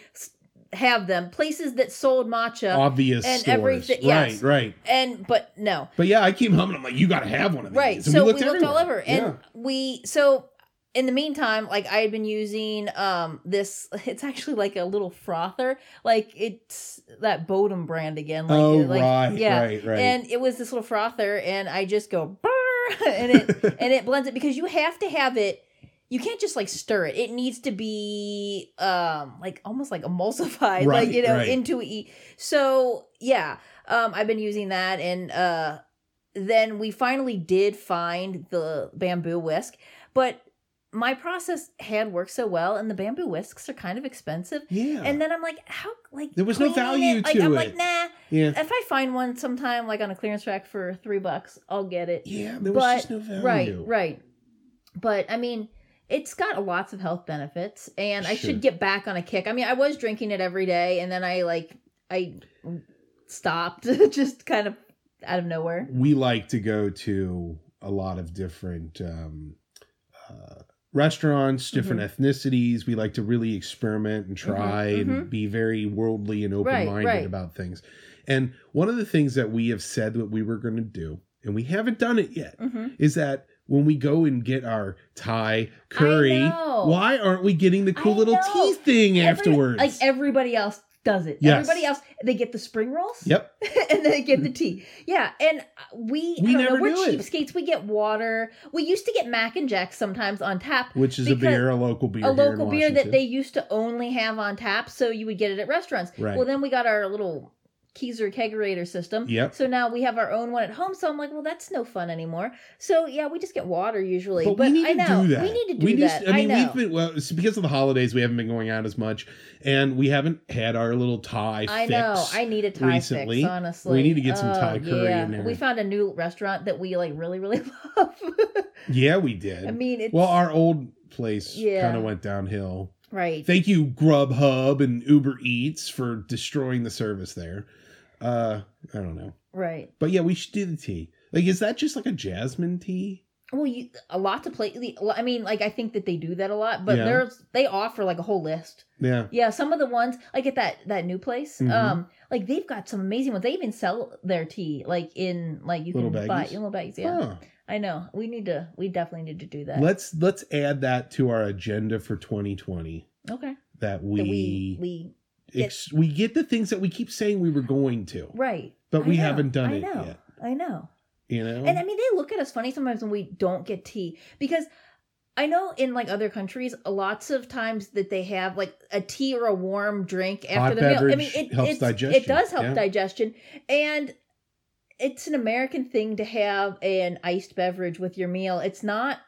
have them. Places that sold matcha, obvious and stores. everything. Yes. Right, right. And but no, but yeah, I came home and I'm like, you got to have one of these. Right. And so we looked, we looked all over, and yeah. we so. In the meantime, like I had been using um, this, it's actually like a little frother, like it's that Bodum brand again. Like, oh, like, right, yeah. right, right. And it was this little frother, and I just go, brr, and it and it blends it because you have to have it. You can't just like stir it. It needs to be um, like almost like emulsified, right, like you know, right. into it. So yeah, um, I've been using that, and uh, then we finally did find the bamboo whisk, but. My process had worked so well, and the bamboo whisks are kind of expensive. Yeah. And then I'm like, how, like, there was no value it, like, to I'm it. I'm like, nah. Yeah. If I find one sometime, like on a clearance rack for three bucks, I'll get it. Yeah, there was but, just no value. Right, right. But I mean, it's got lots of health benefits, and sure. I should get back on a kick. I mean, I was drinking it every day, and then I like, I stopped just kind of out of nowhere. We like to go to a lot of different, um, uh, restaurants, different mm-hmm. ethnicities. We like to really experiment and try mm-hmm. and mm-hmm. be very worldly and open-minded right, right. about things. And one of the things that we have said that we were going to do, and we haven't done it yet, mm-hmm. is that when we go and get our Thai curry, why aren't we getting the cool little tea thing Every, afterwards? Like everybody else does it. Yes. Everybody else, they get the spring rolls. Yep. And they get the tea. Yeah. And we, we I don't never know, we're do cheapskates. It. We get water. We used to get Mac and Jack's sometimes on tap. Which is a beer, a local beer. A local beer that they used to only have on tap. So you would get it at restaurants. Right. Well, then we got our little Keurig kegerator system. Yep. So now we have our own one at home. So I'm like, well, that's no fun anymore. So yeah, we just get water usually. But, but we need I to know. do that. We need to do we that. Need, I mean, I we've been well it's because of the holidays. We haven't been going out as much, and we haven't had our little Thai. I fix know. I need a Thai recently. fix. Honestly, we need to get some oh, Thai curry yeah. in there. We found a new restaurant that we like really, really love. Yeah, we did. I mean, it's, well, our old place yeah. kind of went downhill. Right. Thank you, Grubhub and Uber Eats, for destroying the service there. Uh, I don't know. Right. But yeah, we should do the tea. Like, is that just like a jasmine tea? Well, you, a lot to play. I mean, like, I think that they do that a lot, but yeah. there's they offer like a whole list. Yeah. Yeah. Some of the ones, like at that, that new place, mm-hmm. um, like they've got some amazing ones. They even sell their tea, like in like you little can baggies. buy in little bags. Yeah. Huh. I know. We need to, we definitely need to do that. Let's, let's add that to our agenda for twenty twenty. Okay. That we, that we, we get, ex, we get the things that we keep saying we were going to. Right. But I we know, haven't done I it know, yet. I know. You know? And I mean, they look at us funny sometimes when we don't get tea, because I know in like other countries, lots of times that they have like a tea or a warm drink after Hot the meal. I mean, it helps it's, digestion. It does help yeah. digestion. And it's an American thing to have an iced beverage with your meal. It's not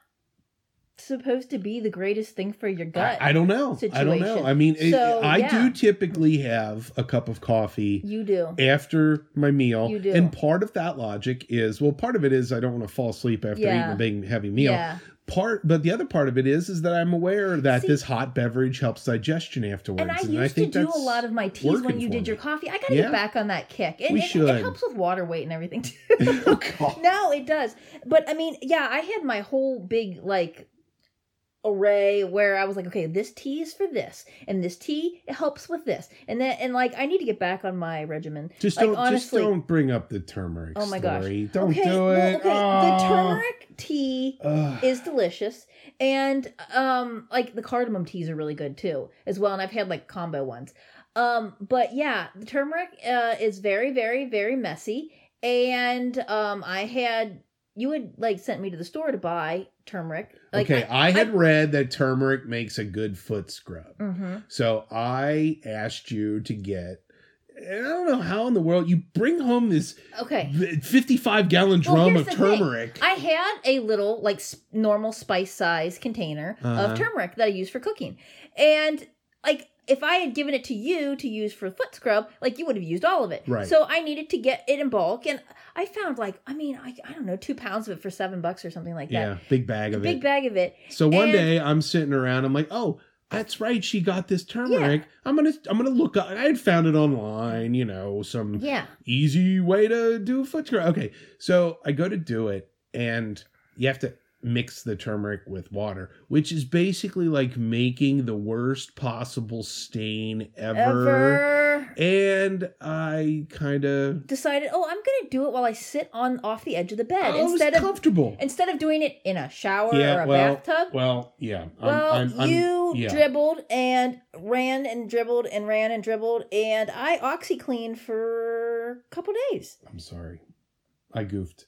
supposed to be the greatest thing for your gut. I, I don't know. Situation. I don't know. I mean, it, so, I yeah. do typically have a cup of coffee. You do. After my meal. You do. And part of that logic is, well, part of it is I don't want to fall asleep after yeah. eating a big heavy meal. Yeah. Part, but the other part of it is, is that I'm aware that See, this hot beverage helps digestion afterwards. And I used and I think to do a lot of my teas when you did your me. coffee. I got to yeah. get back on that kick. It, we it, should. It helps with water weight and everything too. Oh, God. No, it does. But I mean, yeah, I had my whole big like array where I was like, okay, this tea is for this, and this tea it helps with this, and then and like I need to get back on my regimen. Just like, don't, honestly, just don't bring up the turmeric. Oh my gosh, story. don't okay, do it. Well, okay, the turmeric. Tea Ugh. is delicious, and um like the cardamom teas are really good too as well, and I've had like combo ones, um but yeah, the turmeric uh is very, very, very messy, and um I had you had like sent me to the store to buy turmeric. Like, okay, I, I had I, read that turmeric makes a good foot scrub, mm-hmm. so I asked you to get, and I don't know how in the world you bring home this okay fifty-five gallon drum well, of turmeric. Thing. I had a little like sp- normal spice size container uh-huh. of turmeric that I use for cooking, and like if I had given it to you to use for foot scrub, like you would have used all of it. Right. So I needed to get it in bulk, and I found like I mean I, I don't know two pounds of it for seven bucks or something like that. Yeah, big bag of it. Big bag of it. So one and, day I'm sitting around, I'm like, oh. That's right. She got this turmeric. Yeah. I'm gonna, I'm gonna look up. I had found it online. You know, some yeah. easy way to do foot scrub. Okay, so I go to do it, and you have to mix the turmeric with water, which is basically like making the worst possible stain ever. ever. And I kind of decided, oh, I'm gonna do it while I sit on off the edge of the bed oh, instead it was comfortable. of instead of doing it in a shower yeah, or a well, bathtub. Well, yeah. Well, I'm, I'm, I'm, you yeah. dribbled and ran and dribbled and ran and dribbled, and I OxyClean for a couple days. I'm sorry, I goofed.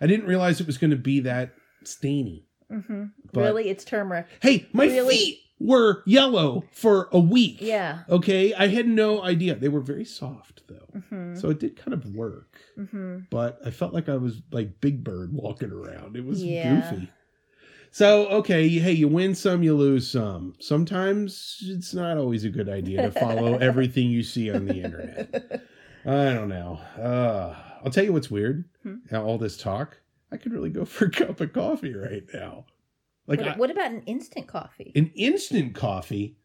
I didn't realize it was going to be that stainy. Mm-hmm. Really, it's turmeric. Hey, my really? feet were yellow for a week. Yeah. Okay, I had no idea. They were very soft though, mm-hmm. so it did kind of work. Mm-hmm. But I felt like I was like Big Bird walking around. It was yeah. goofy. So okay, hey, you win some, you lose some. Sometimes it's not always a good idea to follow everything you see on the internet. I don't know. Uh, I'll tell you what's weird. Hmm? All this talk. I could really go for a cup of coffee right now. Like, what, I, what about an instant coffee? An instant coffee,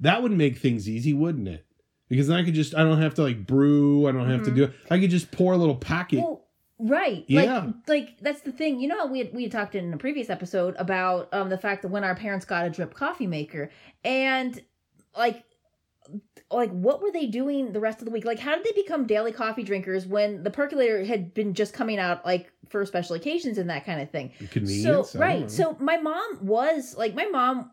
that would make things easy, wouldn't it? Because then I could just, I don't have to like brew. I don't mm-hmm. have to do it. I could just pour a little packet. Well, right. Yeah. Like, like that's the thing. You know how we had, we had talked in a previous episode about um, the fact that when our parents got a drip coffee maker, and like like, what were they doing the rest of the week? Like, how did they become daily coffee drinkers when the percolator had been just coming out, like, for special occasions and that kind of thing? Convenience. So, right. So my mom was, like, my mom,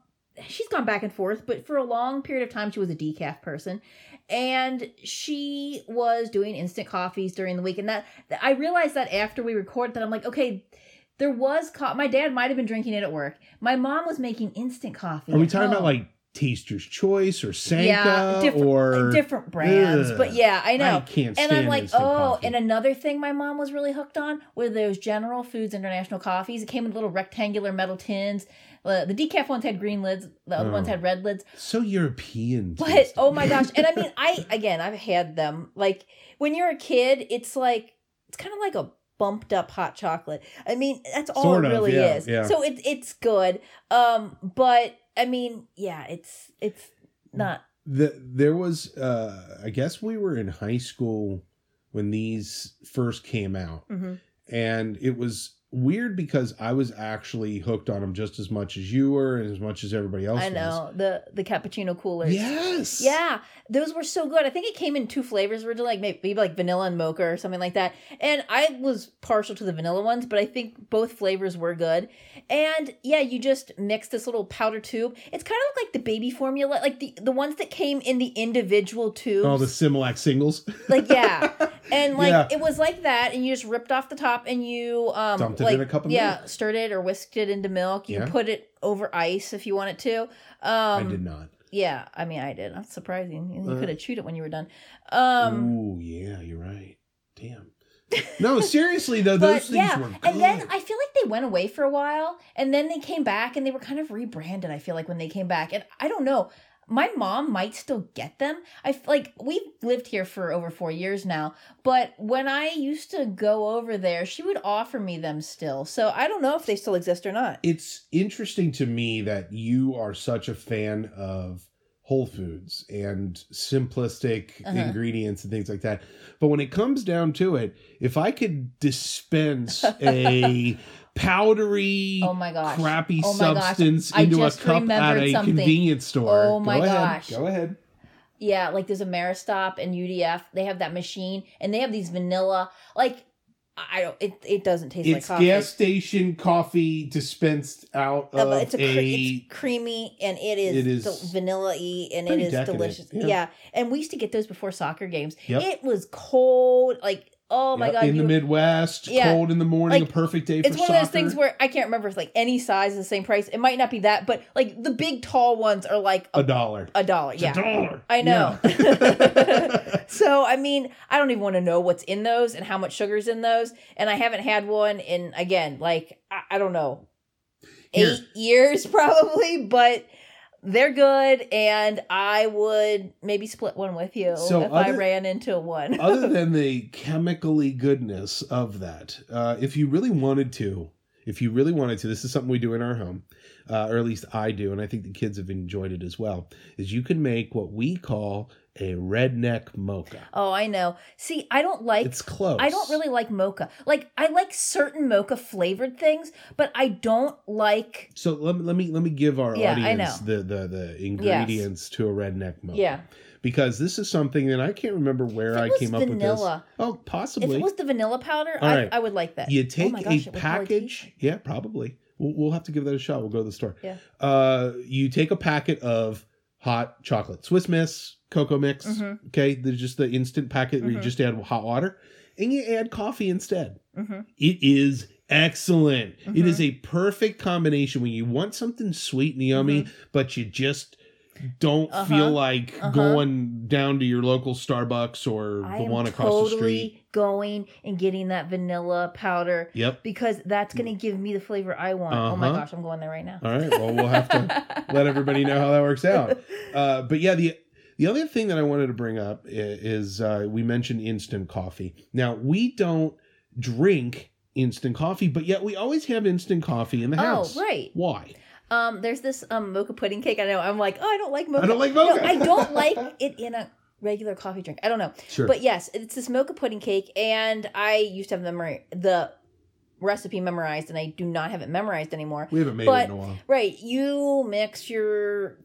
she's gone back and forth, but for a long period of time, she was a decaf person. And she was doing instant coffees during the week. And that, I realized that after we recorded that, I'm like, okay, there was, co- my dad might have been drinking it at work. My mom was making instant coffee. Are we talking home. about, like, Taster's Choice or Sanka yeah, different, or different brands, ugh, but yeah, I know. I can't stand and I'm like, oh, coffee. And another thing my mom was really hooked on were those General Foods International coffees. It came in little rectangular metal tins. Uh, the decaf ones had green lids. The other oh, ones had red lids. So European. But oh my gosh, and I mean, I again, I've had them. Like when you're a kid, it's like it's kind of like a bumped up hot chocolate. I mean, that's all sort it really of, yeah, is. Yeah. So it's it's good, um, but. I mean, yeah, it's it's not. The, there was, uh, I guess we were in high school when these first came out. Mm-hmm. And it was weird because I was actually hooked on them just as much as you were and as much as everybody else was. I know, was. the the cappuccino coolers. Yes. Yeah, those were so good. I think it came in two flavors originally, like maybe like vanilla and mocha or something like that. And I was partial to the vanilla ones, but I think both flavors were good. And yeah, you just mix this little powder tube. It's kind of like the baby formula, like the, the ones that came in the individual tubes. Oh, the Similac singles. Like, yeah. And like, yeah. It was like that, and you just ripped off the top and you, um, dumped it like, in a cup of yeah, milk. Yeah, stirred it or whisked it into milk. You yeah. can put it over ice if you wanted to. Um, I did not. Yeah, I mean, I did. That's surprising. You uh, could have chewed it when you were done. Um, oh, yeah, you're right. Damn. No, seriously, though, those things yeah. were good. And then I feel like they went away for a while, and then they came back, and they were kind of rebranded, I feel like, when they came back. And I don't know. My mom might still get them. I like we've lived here for over four years now, but when I used to go over there, she would offer me them still. So I don't know if they still exist or not. It's interesting to me that you are such a fan of Whole Foods and simplistic uh-huh. ingredients and things like that. But when it comes down to it, if I could dispense a powdery, oh my gosh. crappy oh my substance gosh. into a cup at a something. convenience store. Oh my Go gosh. Ahead. Go ahead. Yeah, like there's Ameristop and U D F. They have that machine and they have these vanilla, like, I don't, it, it doesn't taste it's like coffee. It's gas station coffee dispensed out of uh, it's a, a... It's creamy, and it is, it is del- vanilla-y, and it is decadent. delicious. Yeah. yeah. And we used to get those before soccer games. Yep. It was cold, like, oh my yep. God. In you, the Midwest, yeah. cold in the morning, like, a perfect day for soccer. It's one soccer. of those things where I can't remember if like any size is the same price. It might not be that, but like the big tall ones are like a, a dollar. A dollar, it's yeah. a dollar. I know. Yeah. So, I mean, I don't even want to know what's in those and how much sugar's in those. And I haven't had one in, again, like, I, I don't know, eight Here. years probably, but... They're good, and I would maybe split one with you so if other, I ran into one. Other than the chemically goodness of that, uh, if you really wanted to, if you really wanted to, this is something we do in our home, uh, or at least I do, and I think the kids have enjoyed it as well, is you can make what we call a redneck mocha. Oh, I know. See, I don't like... It's close. I don't really like mocha. Like, I like certain mocha-flavored things, but I don't like... So, let me let me, let me give our yeah, audience the, the, the ingredients yes. to a redneck mocha. Yeah. Because this is something that I can't remember where I came vanilla. up with this. Oh, possibly. If it was the vanilla powder, I, right. I would like that. You take oh gosh, a package... Yeah, probably. We'll, we'll have to give that a shot. We'll go to the store. Yeah. Uh, you take a packet of hot chocolate. Swiss Miss... Cocoa mix, mm-hmm. okay? There's just the instant packet mm-hmm. where you just add hot water, and you add coffee instead. Mm-hmm. It is excellent. Mm-hmm. It is a perfect combination when you want something sweet and yummy, mm-hmm. but you just don't uh-huh. feel like uh-huh. going down to your local Starbucks or I the one across totally the street. Going and getting that vanilla powder. Yep. Because that's going to give me the flavor I want. Uh-huh. Oh my gosh, I'm going there right now. All right. Well, we'll have to let everybody know how that works out. Uh, but yeah, the The other thing that I wanted to bring up is uh, we mentioned instant coffee. Now, we don't drink instant coffee, but yet we always have instant coffee in the house. Oh, right. Why? Um, there's this um, mocha pudding cake. I know. I'm like, oh, I don't like mocha. I don't like mocha. No, I don't like it in a regular coffee drink. I don't know. Sure. But yes, it's this mocha pudding cake, and I used to have the the recipe memorized, and I do not have it memorized anymore. We haven't made but, it in a while. Right. You mix your...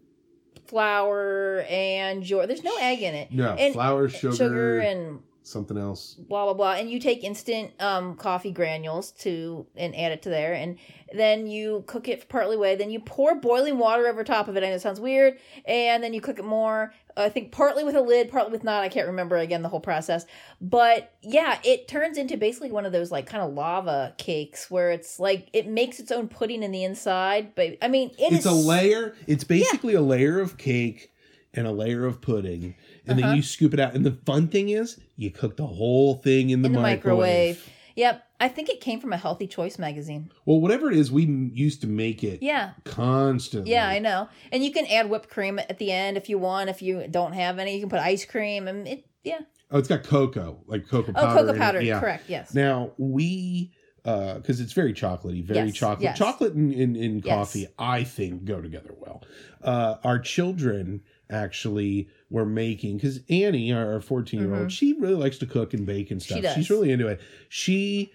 flour and your... There's no egg in it. Yeah, and flour, sugar, sugar, and something else. Blah, blah, blah. And you take instant um, coffee granules to and add it to there. And then you cook it partly way. Then you pour boiling water over top of it. I know it sounds weird. And then you cook it more. I think partly with a lid, partly with not. I can't remember, again, the whole process. But, yeah, it turns into basically one of those, like, kind of lava cakes where it's, like, it makes its own pudding in the inside. But, I mean, it it's is... a layer. It's basically yeah. a layer of cake and a layer of pudding. And uh-huh. then you scoop it out. And the fun thing is you cook the whole thing in the, in the microwave. microwave. Yep. I think it came from a Healthy Choice magazine. Well, whatever it is, we used to make it yeah. constantly. Yeah, I know. And you can add whipped cream at the end if you want. If you don't have any, you can put ice cream. And it, yeah. Oh, it's got cocoa, like cocoa powder. Oh, cocoa powder, yeah. correct, yes. Now, we, because uh, it's very chocolatey, very yes, chocolate. Yes. Chocolate and, and, and coffee, yes. I think, go together well. Uh, our children actually were making, because Annie, our fourteen-year-old, mm-hmm. she really likes to cook and bake and stuff. She does. She's really into it. She...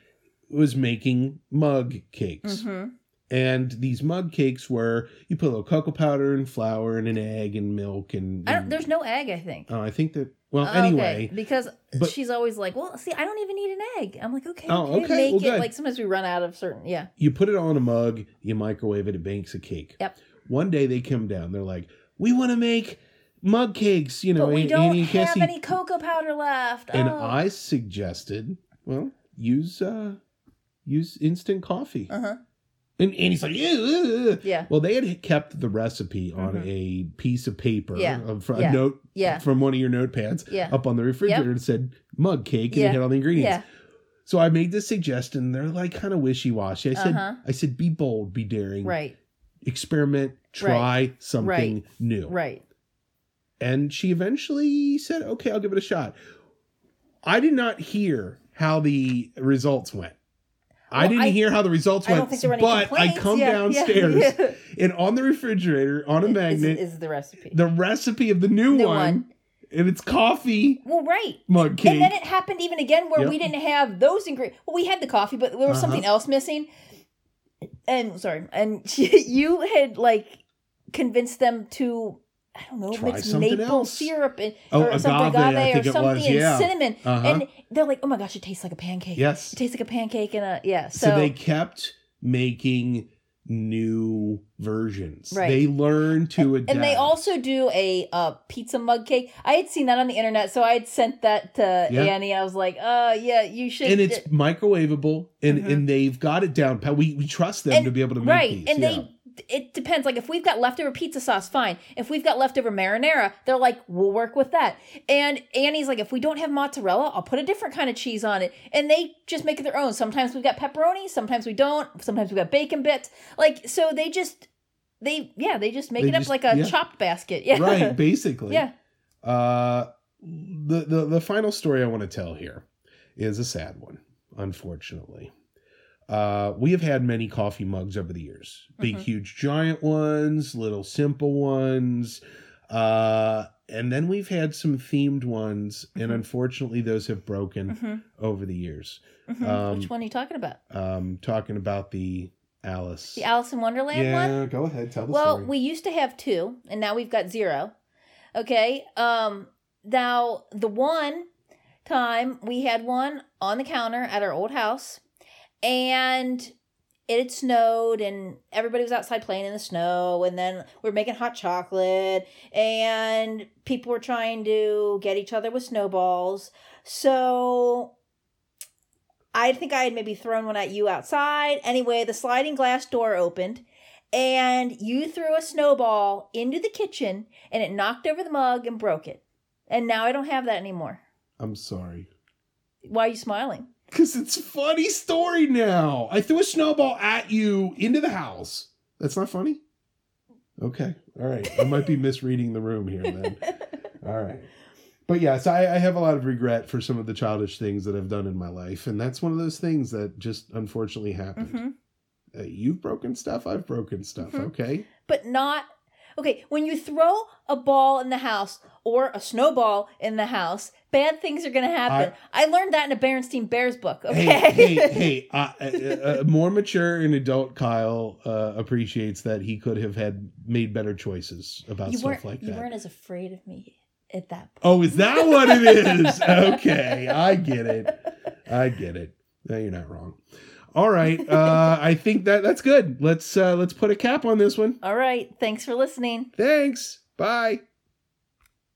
was making mug cakes. Mm-hmm. And these mug cakes were, you put a little cocoa powder and flour and an egg and milk and... and I don't, there's no egg, I think. Oh, uh, I think that... Well, okay. anyway. Because but, she's always like, well, see, I don't even need an egg. I'm like, okay, oh, okay. make well, it... Good. Like, sometimes we run out of certain... Yeah. You put it on a mug, you microwave it, it bakes a cake. Yep. One day they come down, they're like, we want to make mug cakes, you know. But we and, don't and have any cocoa powder left. And oh. I suggested, well... Use uh, use instant coffee. Uh-huh. And, and he's like, ew. Yeah. Well, they had kept the recipe on mm-hmm. a piece of paper, yeah. of, a yeah. note yeah. from one of your notepads yeah. up on the refrigerator yep. and said mug cake and yeah. it had all the ingredients. Yeah. So I made this suggestion. They're like kind of wishy-washy. I said, uh-huh. I said, be bold, be daring. Right. Experiment, try right. something right. new. Right. And she eventually said, okay, I'll give it a shot. I did not hear... how the results went. Well, I didn't I, hear how the results went, but I come yeah, downstairs yeah, yeah. and on the refrigerator, on a magnet, is, is the recipe. The recipe of the new, new one, one, and it's coffee. Well, right. Mug cake. And then it happened even again where yep. we didn't have those ingredients. Well, we had the coffee, but there was uh-huh. something else missing. And sorry, and she, you had like convinced them to. I don't know Try if it's maple else. syrup and, oh, or agave, something agave or something was, yeah. and cinnamon. Uh-huh. And they're like, oh my gosh, it tastes like a pancake. Yes. It tastes like a pancake and a, yeah. So, so they kept making new versions. Right. They learned to and, adapt. And they also do a uh, pizza mug cake. I had seen that on the internet, so I had sent that to yeah. Annie. I was like, uh, yeah, you should. And it's d- microwavable and, mm-hmm. and they've got it down. We, we trust them and, to be able to make right. these. Right. And yeah. they... It depends. Like, if we've got leftover pizza sauce, fine. If we've got leftover marinara, they're like, we'll work with that. And Annie's like, if we don't have mozzarella, I'll put a different kind of cheese on it. And they just make it their own. Sometimes we've got pepperoni. Sometimes we don't. Sometimes we've got bacon bits. Like, so they just, they, yeah, they just make they it just, up like a yeah. chopped basket. Yeah. Right, basically. yeah. Uh, the, the, the final story I want to tell here is a sad one, unfortunately. Uh, we have had many coffee mugs over the years. Big, mm-hmm. huge, giant ones, little simple ones. Uh, and then we've had some themed ones. Mm-hmm. And unfortunately, those have broken mm-hmm. over the years. Mm-hmm. Um, Which one are you talking about? Um, talking about the Alice. The Alice in Wonderland yeah, one? Yeah, go ahead. Tell the well, story. Well, we used to have two, and now we've got zero. Okay. Um, now, the one time we had one on the counter at our old house. And it had snowed, and everybody was outside playing in the snow, and then we were making hot chocolate, and people were trying to get each other with snowballs. So I think I had maybe thrown one at you outside. Anyway, the sliding glass door opened, and you threw a snowball into the kitchen, and it knocked over the mug and broke it. And now I don't have that anymore. I'm sorry. Why are you smiling? Because it's a funny story now. I threw a snowball at you into the house. That's not funny? Okay. All right. I might be misreading the room here then. All right. But yes, I, I have a lot of regret for some of the childish things that I've done in my life. And that's one of those things that just unfortunately happened. Mm-hmm. Uh, you've broken stuff. I've broken stuff. Mm-hmm. Okay. But not... Okay. When you throw a ball in the house... or a snowball in the house, bad things are going to happen. I, I learned that in a Berenstain Bears book, okay? Hey, hey, hey uh, uh, uh, more mature and adult Kyle uh, appreciates that he could have had made better choices about you stuff like that. You weren't as afraid of me at that point. Oh, is that what it is? Okay, I get it. I get it. No, you're not wrong. All right. Uh, I think that that's good. Let's uh, let's put a cap on this one. All right. Thanks for listening. Thanks. Bye.